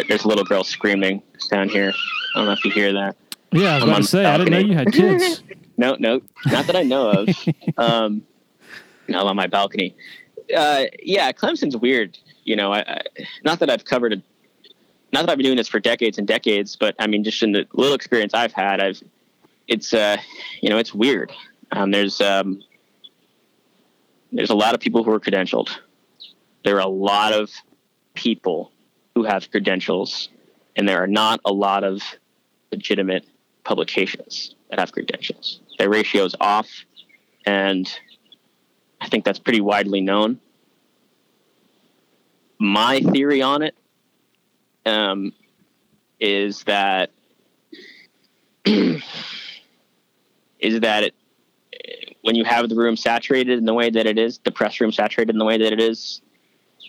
there's a little girl screaming down here. I don't know if you hear that. Yeah, I was about to say, I didn't know you had kids. No, not that I know of. I'm on my balcony. Yeah, Clemson's weird. You know, I not that I've covered it. Not that I've been doing this for decades and decades, but I mean, just in the little experience I've had, it's weird. There's a lot of people who are credentialed. There are a lot of people who have credentials, and there are not a lot of legitimate publications that have credentials. Their ratio's off, and I think that's pretty widely known. My theory on it is that when you have the room saturated in the way that it is, the press room saturated in the way that it is,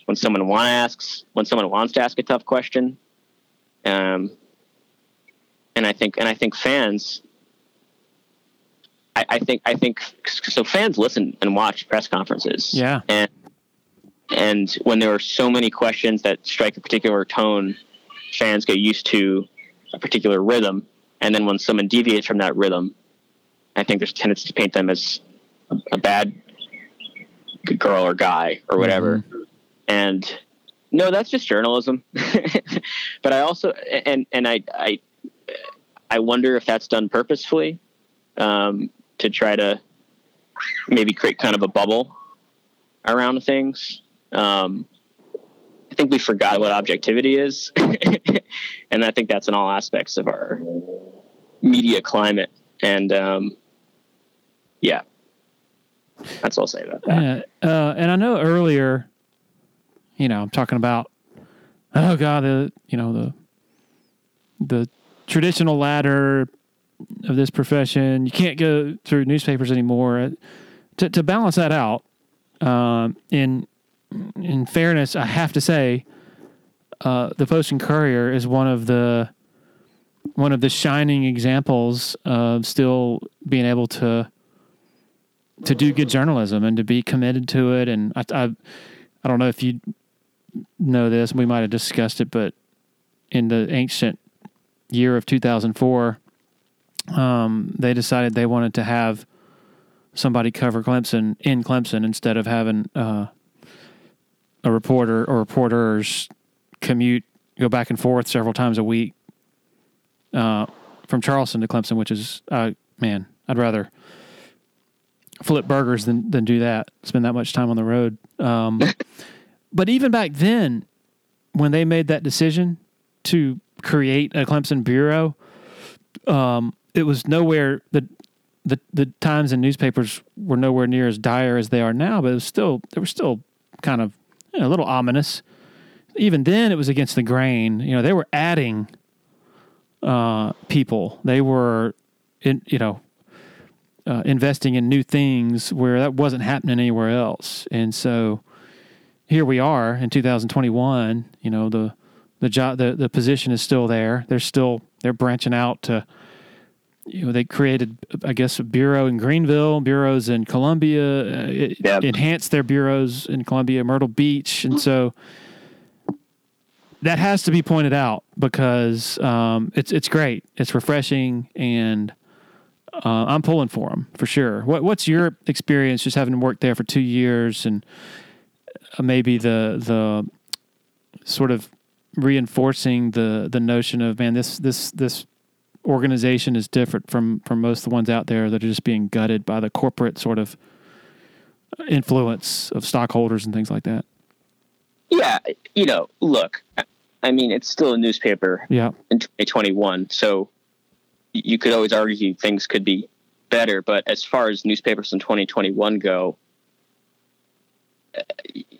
when someone wants to ask a tough question, and I think fans, I think fans listen and watch press conferences. Yeah. And when there are so many questions that strike a particular tone, fans get used to a particular rhythm. And then when someone deviates from that rhythm, I think there's tendency to paint them as a bad girl or guy or whatever. Mm-hmm. And no, that's just journalism. But I also, I wonder if that's done purposefully to try to maybe create kind of a bubble around things. I think we forgot what objectivity is. And I think that's in all aspects of our media climate. And, yeah, that's all I'll say about that. And I know earlier, you know, I'm talking about, the traditional ladder of this profession, you can't go through newspapers anymore. To balance that out, in fairness, I have to say, the Post and Courier is one of the shining examples of still being able to do good journalism and to be committed to it. And I don't know if you know this, we might have discussed it, but in the ancient year of 2004, they decided they wanted to have somebody cover Clemson in Clemson instead of having a reporter or reporters commute, go back and forth several times a week from Charleston to Clemson, which is, man, I'd rather flip burgers than do that, spend that much time on the road. But even back then, when they made that decision to create a Clemson bureau, it was nowhere, the times in newspapers were nowhere near as dire as they are now, but they were still kind of, you know, a little ominous. Even then, it was against the grain. You know, they were adding people. They were, investing in new things where that wasn't happening anywhere else. And so here we are in 2021. You know, the job, the position is still there. They're branching out to. You know, they created, I guess, a bureau in Greenville, bureaus in Columbia, enhanced their bureaus in Columbia, Myrtle Beach. And so that has to be pointed out because it's great. It's refreshing, and I'm pulling for them for sure. What's your experience just having worked there for 2 years and maybe the sort of reinforcing the notion of, man, this organization is different from most of the ones out there that are just being gutted by the corporate sort of influence of stockholders and things like that? Yeah. You know, look, I mean, it's still a newspaper in 2021. So you could always argue things could be better, but as far as newspapers in 2021 go,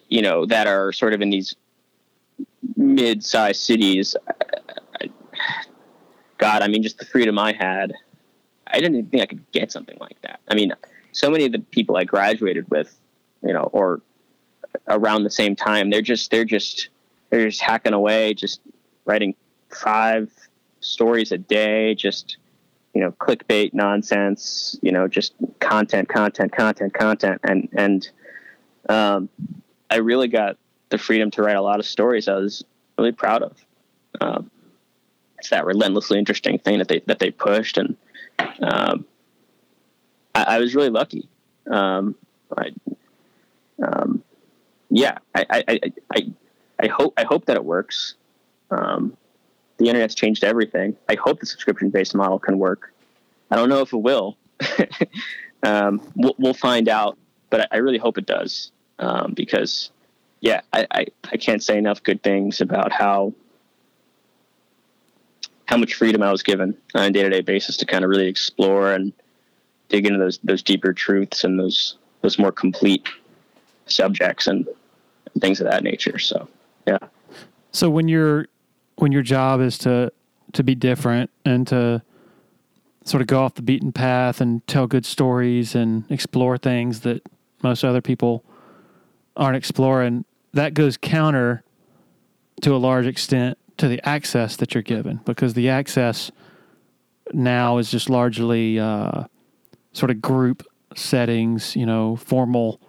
you know, that are sort of in these mid-sized cities, God, I mean, just the freedom I had, I didn't even think I could get something like that. I mean, so many of the people I graduated with, you know, or around the same time, they're just hacking away, just writing 5 stories a day, just, you know, clickbait nonsense, you know, just content. And I really got the freedom to write a lot of stories I was really proud of. It's that relentlessly interesting thing that they pushed, and I was really lucky. I hope that it works. The internet's changed everything. I hope the subscription-based model can work. I don't know if it will. We'll find out, but I really hope it does. Because yeah, I can't say enough good things about how much freedom I was given on a day-to-day basis to kind of really explore and dig into those deeper truths and those more complete subjects and things of that nature. So, yeah. So when your job is to be different and to sort of go off the beaten path and tell good stories and explore things that most other people aren't exploring, that goes counter to a large extent to the access that you're given, because the access now is just largely sort of group settings, you know, formal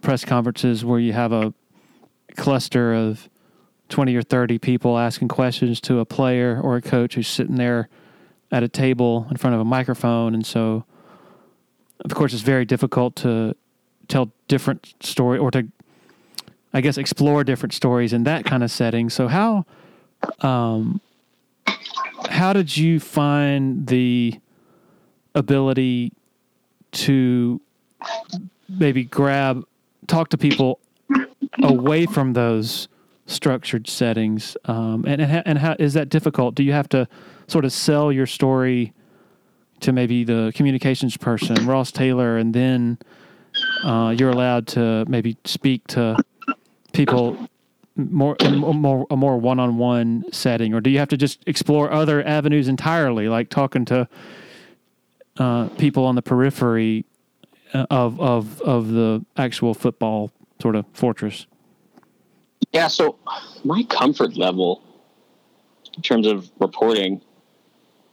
press conferences where you have a cluster of 20 or 30 people asking questions to a player or a coach who's sitting there at a table in front of a microphone. And so, of course, it's very difficult to tell different story or to, I guess, explore different stories in that kind of setting. So how did you find the ability to maybe talk to people away from those structured settings? And how is that difficult? Do you have to sort of sell your story to maybe the communications person, Ross Taylor, and then you're allowed to maybe speak to people in a more one-on-one setting? Or do you have to just explore other avenues entirely, like talking to people on the periphery of the actual football sort of fortress? Yeah, so my comfort level in terms of reporting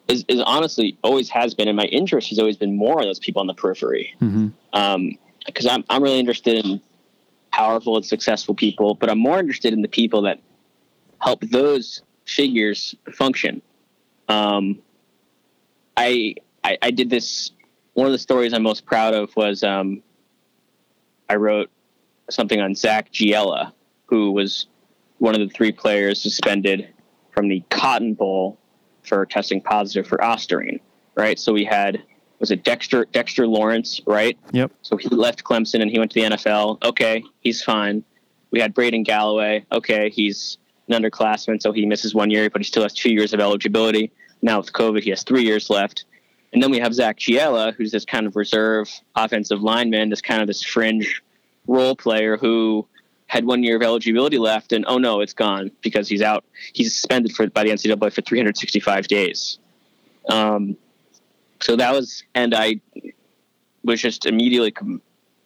is honestly always has been, and my interest has always been more on those people on the periphery. Mm-hmm. Because I'm really interested in powerful and successful people, but I'm more interested in the people that help those figures function. I did this. One of the stories I'm most proud of was I wrote something on Zach Giella, who was one of the three players suspended from the Cotton Bowl for testing positive for Osterine, right? So we had, was it Dexter Lawrence, right? Yep. So he left Clemson and he went to the NFL. Okay, he's fine. We had Braden Galloway. Okay, he's an underclassman, so he misses 1 year, but he still has 2 years of eligibility. Now with COVID, he has 3 years left. And then we have Zach Giella, who's this kind of reserve offensive lineman, this kind of this fringe role player who had 1 year of eligibility left, and oh no, it's gone because he's out. He's suspended by the NCAA for 365 days. So that was, and I was just immediately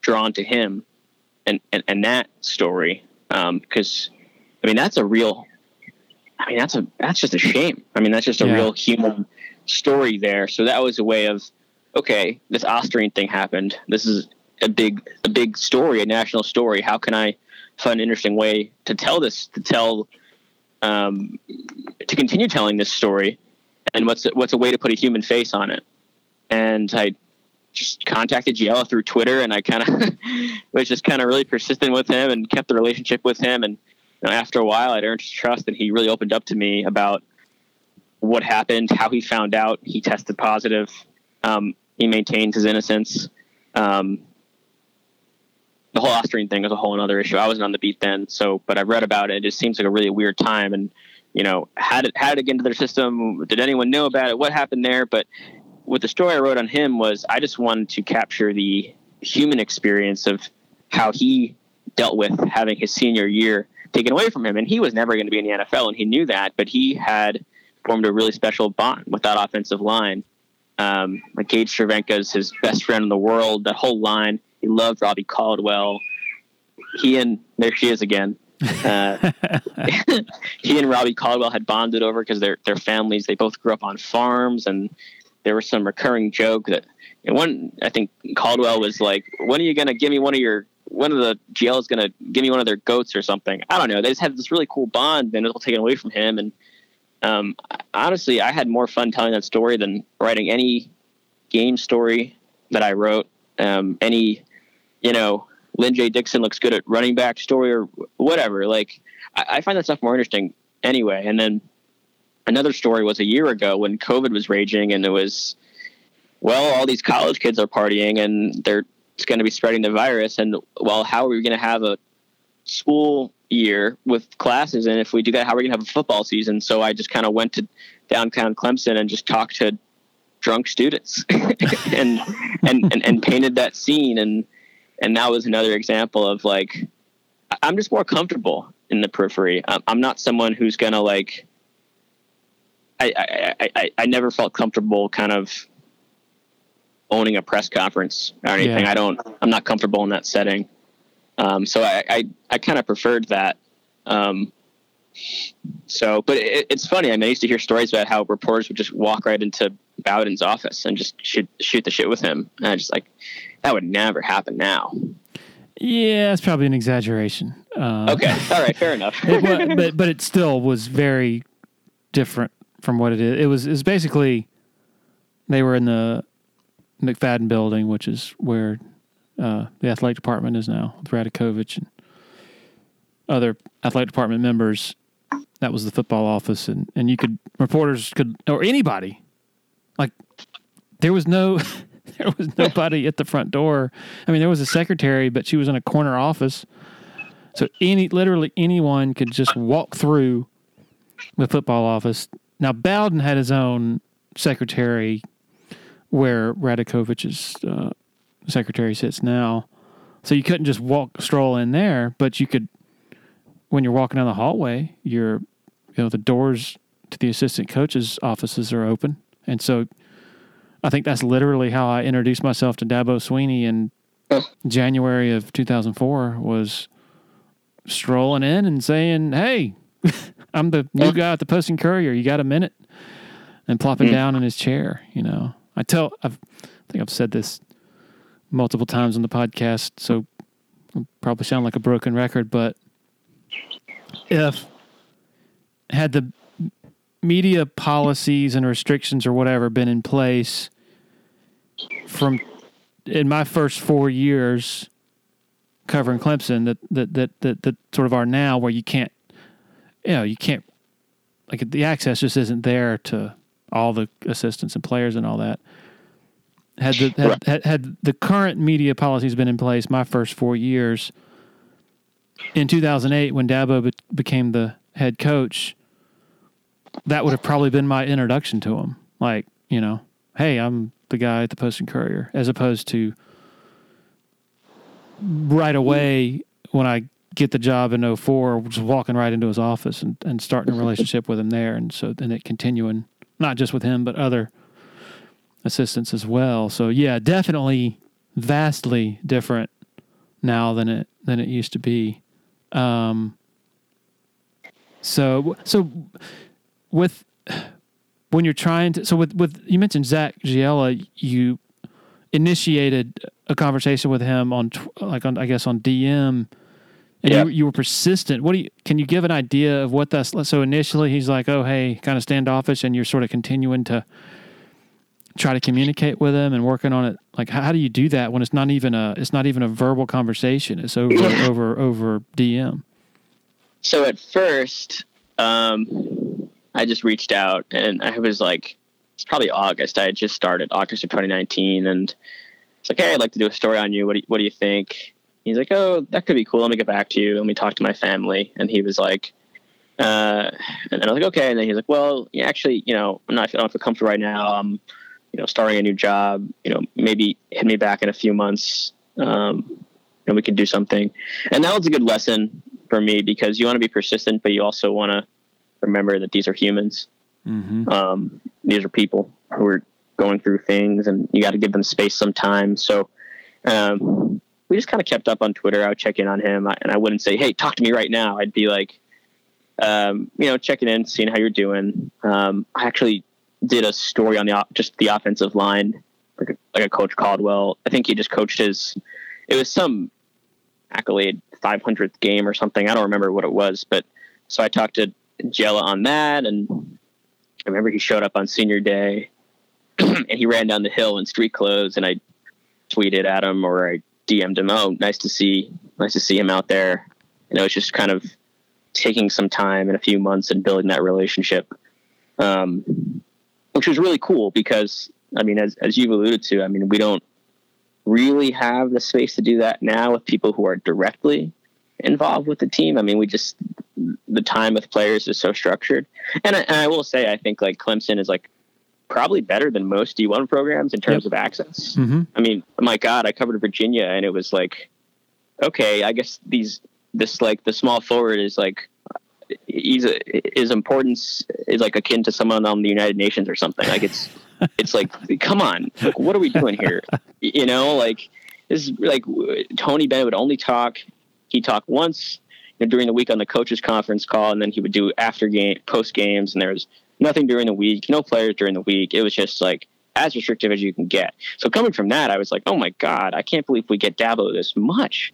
drawn to him and that story. Because I mean, that's just a shame. I mean, that's just a real human story there. So that was a way of, okay, this Osterine thing happened. This is a big story, a national story. How can I find an interesting way to tell this, to continue telling this story, and what's a way to put a human face on it? And I just contacted Giella through Twitter, and I kind of was just kind of really persistent with him and kept the relationship with him. And you know, after a while, I'd earned his trust, and he really opened up to me about what happened, how he found out he tested positive. He maintains his innocence. The whole Osterine thing is a whole other issue. I wasn't on the beat then, but I've read about it. It just seems like a really weird time, and you know, how did it get into their system? Did anyone know about it? What happened there? But what the story I wrote on him was, I just wanted to capture the human experience of how he dealt with having his senior year taken away from him, and he was never going to be in the NFL, and he knew that, but he had formed a really special bond with that offensive line. Like Gage Cervenka is his best friend in the world. That whole line. He loved Robbie Caldwell. He and Robbie Caldwell had bonded over because their families, they both grew up on farms, and there was some recurring joke that I think Caldwell was like, when are you going to give me GL is going to give me one of their goats or something. I don't know. They just had this really cool bond, and it was all taken away from him. And honestly, I had more fun telling that story than writing any game story that I wrote. Any, you know, Lynn J. Dixon looks good at running back story or whatever. Like, I find that stuff more interesting anyway. And then another story was a year ago when COVID was raging, and it was, well, all these college kids are partying and they're going to be spreading the virus. And, well, how are we going to have a school year with classes? And if we do that, how are we going to have a football season? So I just kind of went to downtown Clemson and just talked to drunk students and painted that scene. And that was another example of, like, I'm just more comfortable in the periphery. I'm not someone who's going to, like, I never felt comfortable kind of owning a press conference or anything. Yeah. I'm not comfortable in that setting. So I kind of preferred that. But it's funny. I mean, I used to hear stories about how reporters would just walk right into Bowden's office and just shoot the shit with him. And I just, like, that would never happen now. Yeah, that's probably an exaggeration. Okay. All right. Fair enough. But it still was very different from what it is. It was basically, they were in the McFadden building, which is where the athletic department is now, with Radakovich and other athletic department members. That was the football office, and reporters or anybody, like, there was nobody at the front door. I mean, there was a secretary, but she was in a corner office, so literally anyone could just walk through the football office. Now, Bowden had his own secretary where Radakovich's secretary sits now, so you couldn't just stroll in there, but you could. When you're walking down the hallway, the doors to the assistant coaches' offices are open. And so I think that's literally how I introduced myself to Dabo Swinney in January of 2004, was strolling in and saying, "Hey, I'm the new guy at the Post and Courier. You got a minute?" And plopping down in his chair. You know, I think I've said this multiple times on the podcast, so I'll probably sound like a broken record, but had the media policies and restrictions or whatever been in place in my first 4 years covering Clemson, that sort of are now, where you can't, like, the access just isn't there to all the assistants and players and all that. Had the current media policies been in place my first 4 years, in 2008, when Dabo became the head coach, that would have probably been my introduction to him. Like, you know, hey, I'm the guy at the Post and Courier, as opposed to right away when I get the job in 2004, just walking right into his office and starting a relationship with him there. And so then it continuing, not just with him, but other assistants as well. So, yeah, definitely vastly different now than it used to be. So you mentioned Zach Giella, you initiated a conversation with him on DM, and you were persistent. Can you give an idea of what that's, so initially he's like, "Oh, hey," kind of standoffish, and you're sort of continuing to try to communicate with him and working on it. Like, how do you do that when it's not even a verbal conversation? It's over DM. So at first, I just reached out, and I was like, it's probably August. I had just started August of 2019, and it's like, "Hey, I'd like to do a story on you. What do you think?" He's like, "Oh, that could be cool. Let me get back to you. Let me talk to my family." And he was like, and I was like, "Okay." And then he's like, "Well, yeah, actually, you know, I don't feel comfortable right now. You know, starting a new job, you know, maybe hit me back in a few months, and we can do something." And that was a good lesson for me, because you want to be persistent, but you also want to remember that these are humans. Mm-hmm. These are people who are going through things, and you got to give them space sometimes. So, we just kind of kept up on Twitter. I would check in on him, and I wouldn't say, "Hey, talk to me right now." I'd be like, you know, checking in, seeing how you're doing. I actually did a story on the offensive line, like a Coach Caldwell. I think he just coached it was some accolade 500th game or something. I don't remember what it was, but so I talked to Jella on that. And I remember he showed up on senior day and he ran down the hill in street clothes. And I tweeted at him or I DM'd him, oh, nice to see him out there. You know, it's just kind of taking some time and a few months and building that relationship, which was really cool because, I mean, as you've alluded to, I mean, we don't really have the space to do that now with people who are directly involved with the team. I mean, the time with players is so structured. And I will say, I think like Clemson is like probably better than most D1 programs in terms of access. Mm-hmm. I mean, my God, I covered Virginia and it was like, okay, I guess the small forward is like, his importance is like akin to someone on the United Nations or something. Like it's like, come on, like, what are we doing here? You know, like this is like Tony Bennett would only talk. He talked once during the week on the coaches conference call, and then he would do after game, post games. And there was nothing during the week, no players during the week. It was just like as restrictive as you can get. So coming from that, I was like, oh my God, I can't believe we get Dabo this much.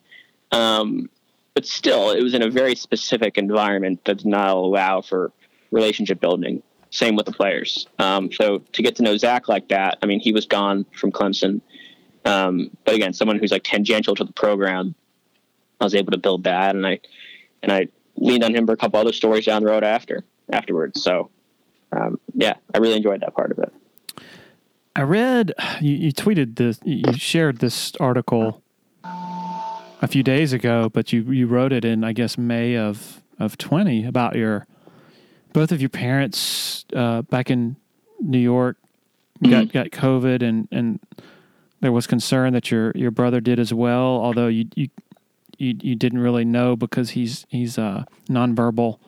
But still, it was in a very specific environment that did not allow for relationship building. Same with the players. So to get to know Zach like that, I mean, he was gone from Clemson. But again, someone who's like tangential to the program, I was able to build that. And I leaned on him for a couple other stories down the road afterwards. So, I really enjoyed that part of it. I read, you tweeted this, you shared this article a few days ago, but you wrote it in, I guess, May of 20 about both of your parents back in New York got COVID and there was concern that your brother did as well, although you didn't really know because he's nonverbal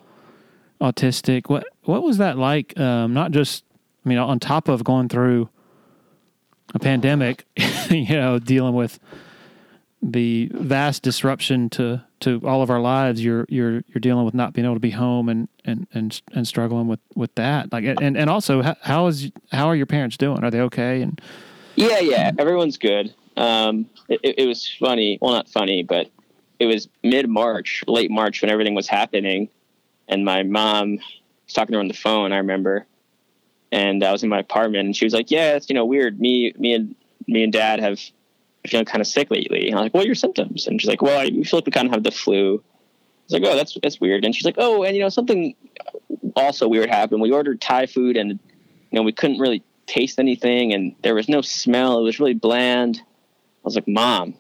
autistic. What was that like? Not just, I mean, on top of going through a pandemic, you know, dealing with the vast disruption to all of our lives, you're dealing with not being able to be home and struggling with that. Like, and also how are your parents doing? Are they okay? And yeah, everyone's good. It was funny. Well, not funny, but it was late March when everything was happening. And my mom was talking to her on the phone, I remember. And I was in my apartment and she was like, yeah, it's, you know, weird. Me and dad have, I'm feeling kind of sick lately. And I'm like, what are your symptoms? And she's like, well, I feel like we kind of have the flu. I was like, oh, that's weird. And she's like, oh, and, you know, something also weird happened. We ordered Thai food and, you know, we couldn't really taste anything and there was no smell. It was really bland. I was like, Mom,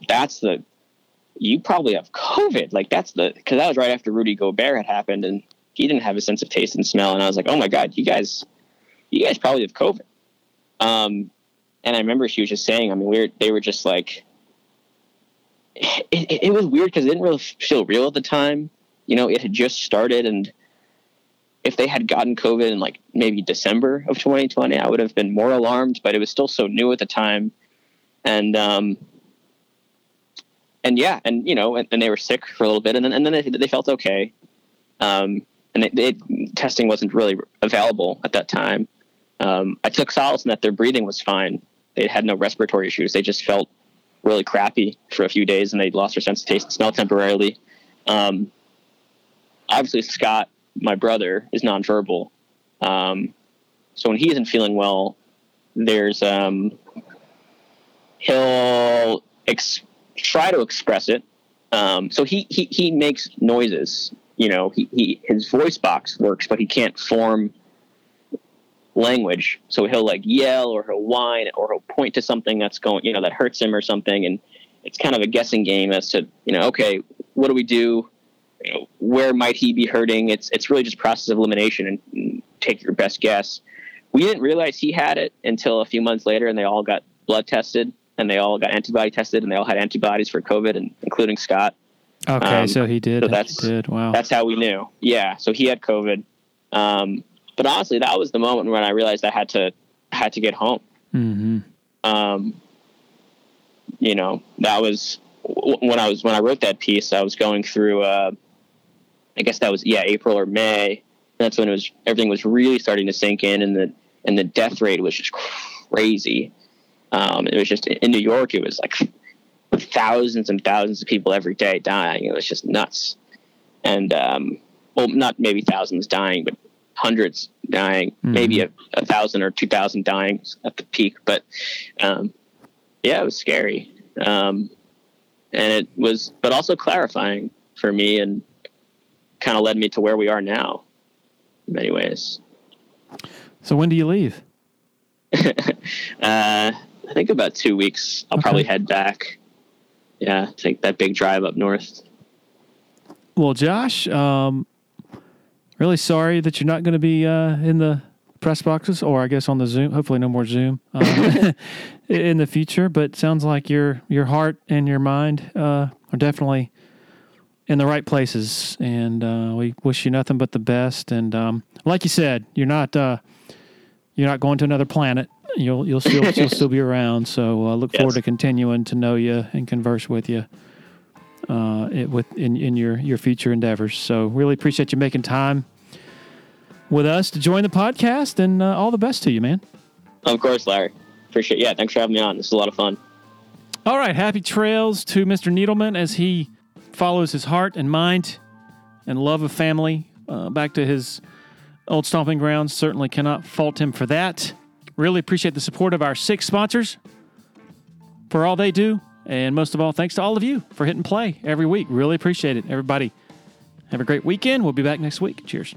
you probably have COVID. Like, because that was right after Rudy Gobert had happened and he didn't have a sense of taste and smell. And I was like, oh my God, you guys probably have COVID. And I remember she was just saying, I mean, they were just like, it was weird because it didn't really feel real at the time. You know, it had just started. And if they had gotten COVID in like maybe December of 2020, I would have been more alarmed, but it was still so new at the time. And you know, and they were sick for a little bit and then they felt okay. And testing wasn't really available at that time. I took solace in that their breathing was fine. They had no respiratory issues. They just felt really crappy for a few days and they lost their sense of taste and smell temporarily. Obviously Scott, my brother, is nonverbal. So when he isn't feeling well, there's, he'll try to express it. So he makes noises, you know, his voice box works, but he can't form language. So he'll like yell or he'll whine or he'll point to something that's going, you know, that hurts him or something. And it's kind of a guessing game as to, you know, okay, what do we do? You know, where might he be hurting? It's really just process of elimination and take your best guess. We didn't realize he had it until a few months later and they all got blood tested and they all got antibody tested and they all had antibodies for COVID and including Scott. Okay. So he did. So wow. That's how we knew. Yeah. So he had COVID. But honestly, that was the moment when I realized I had to get home. Mm-hmm. You know, that was when I wrote that piece. I was going through, I guess that was April or May. That's when everything was really starting to sink in, and the death rate was just crazy. It was just in New York. It was like thousands and thousands of people every day dying. It was just nuts, and well, not maybe thousands dying, but hundreds dying, maybe 1,000 or 2,000 dying at the peak. But, yeah, it was scary. And it was, but also clarifying for me and kind of led me to where we are now in many ways. So when do you leave? I think about 2 weeks. I'll probably head back. Yeah. Take that big drive up north. Well, Josh, really sorry that you're not going to be in the press boxes, or I guess on the Zoom. Hopefully no more Zoom in the future, but sounds like your heart and your mind are definitely in the right places, and we wish you nothing but the best. And like you said, you're not going to another planet. You'll still be around, so look forward to continuing to know you and converse with you in your future endeavors. So really appreciate you making time with us to join the podcast, and all the best to you, man. Of course, Larry. Appreciate it. Yeah, thanks for having me on. This is a lot of fun. All right, happy trails to Mr. Needelman as he follows his heart and mind and love of family back to his old stomping grounds. Certainly cannot fault him for that. Really appreciate the support of our 6 sponsors for all they do, and most of all, thanks to all of you for hitting play every week. Really appreciate it, everybody. Have a great weekend. We'll be back next week. Cheers.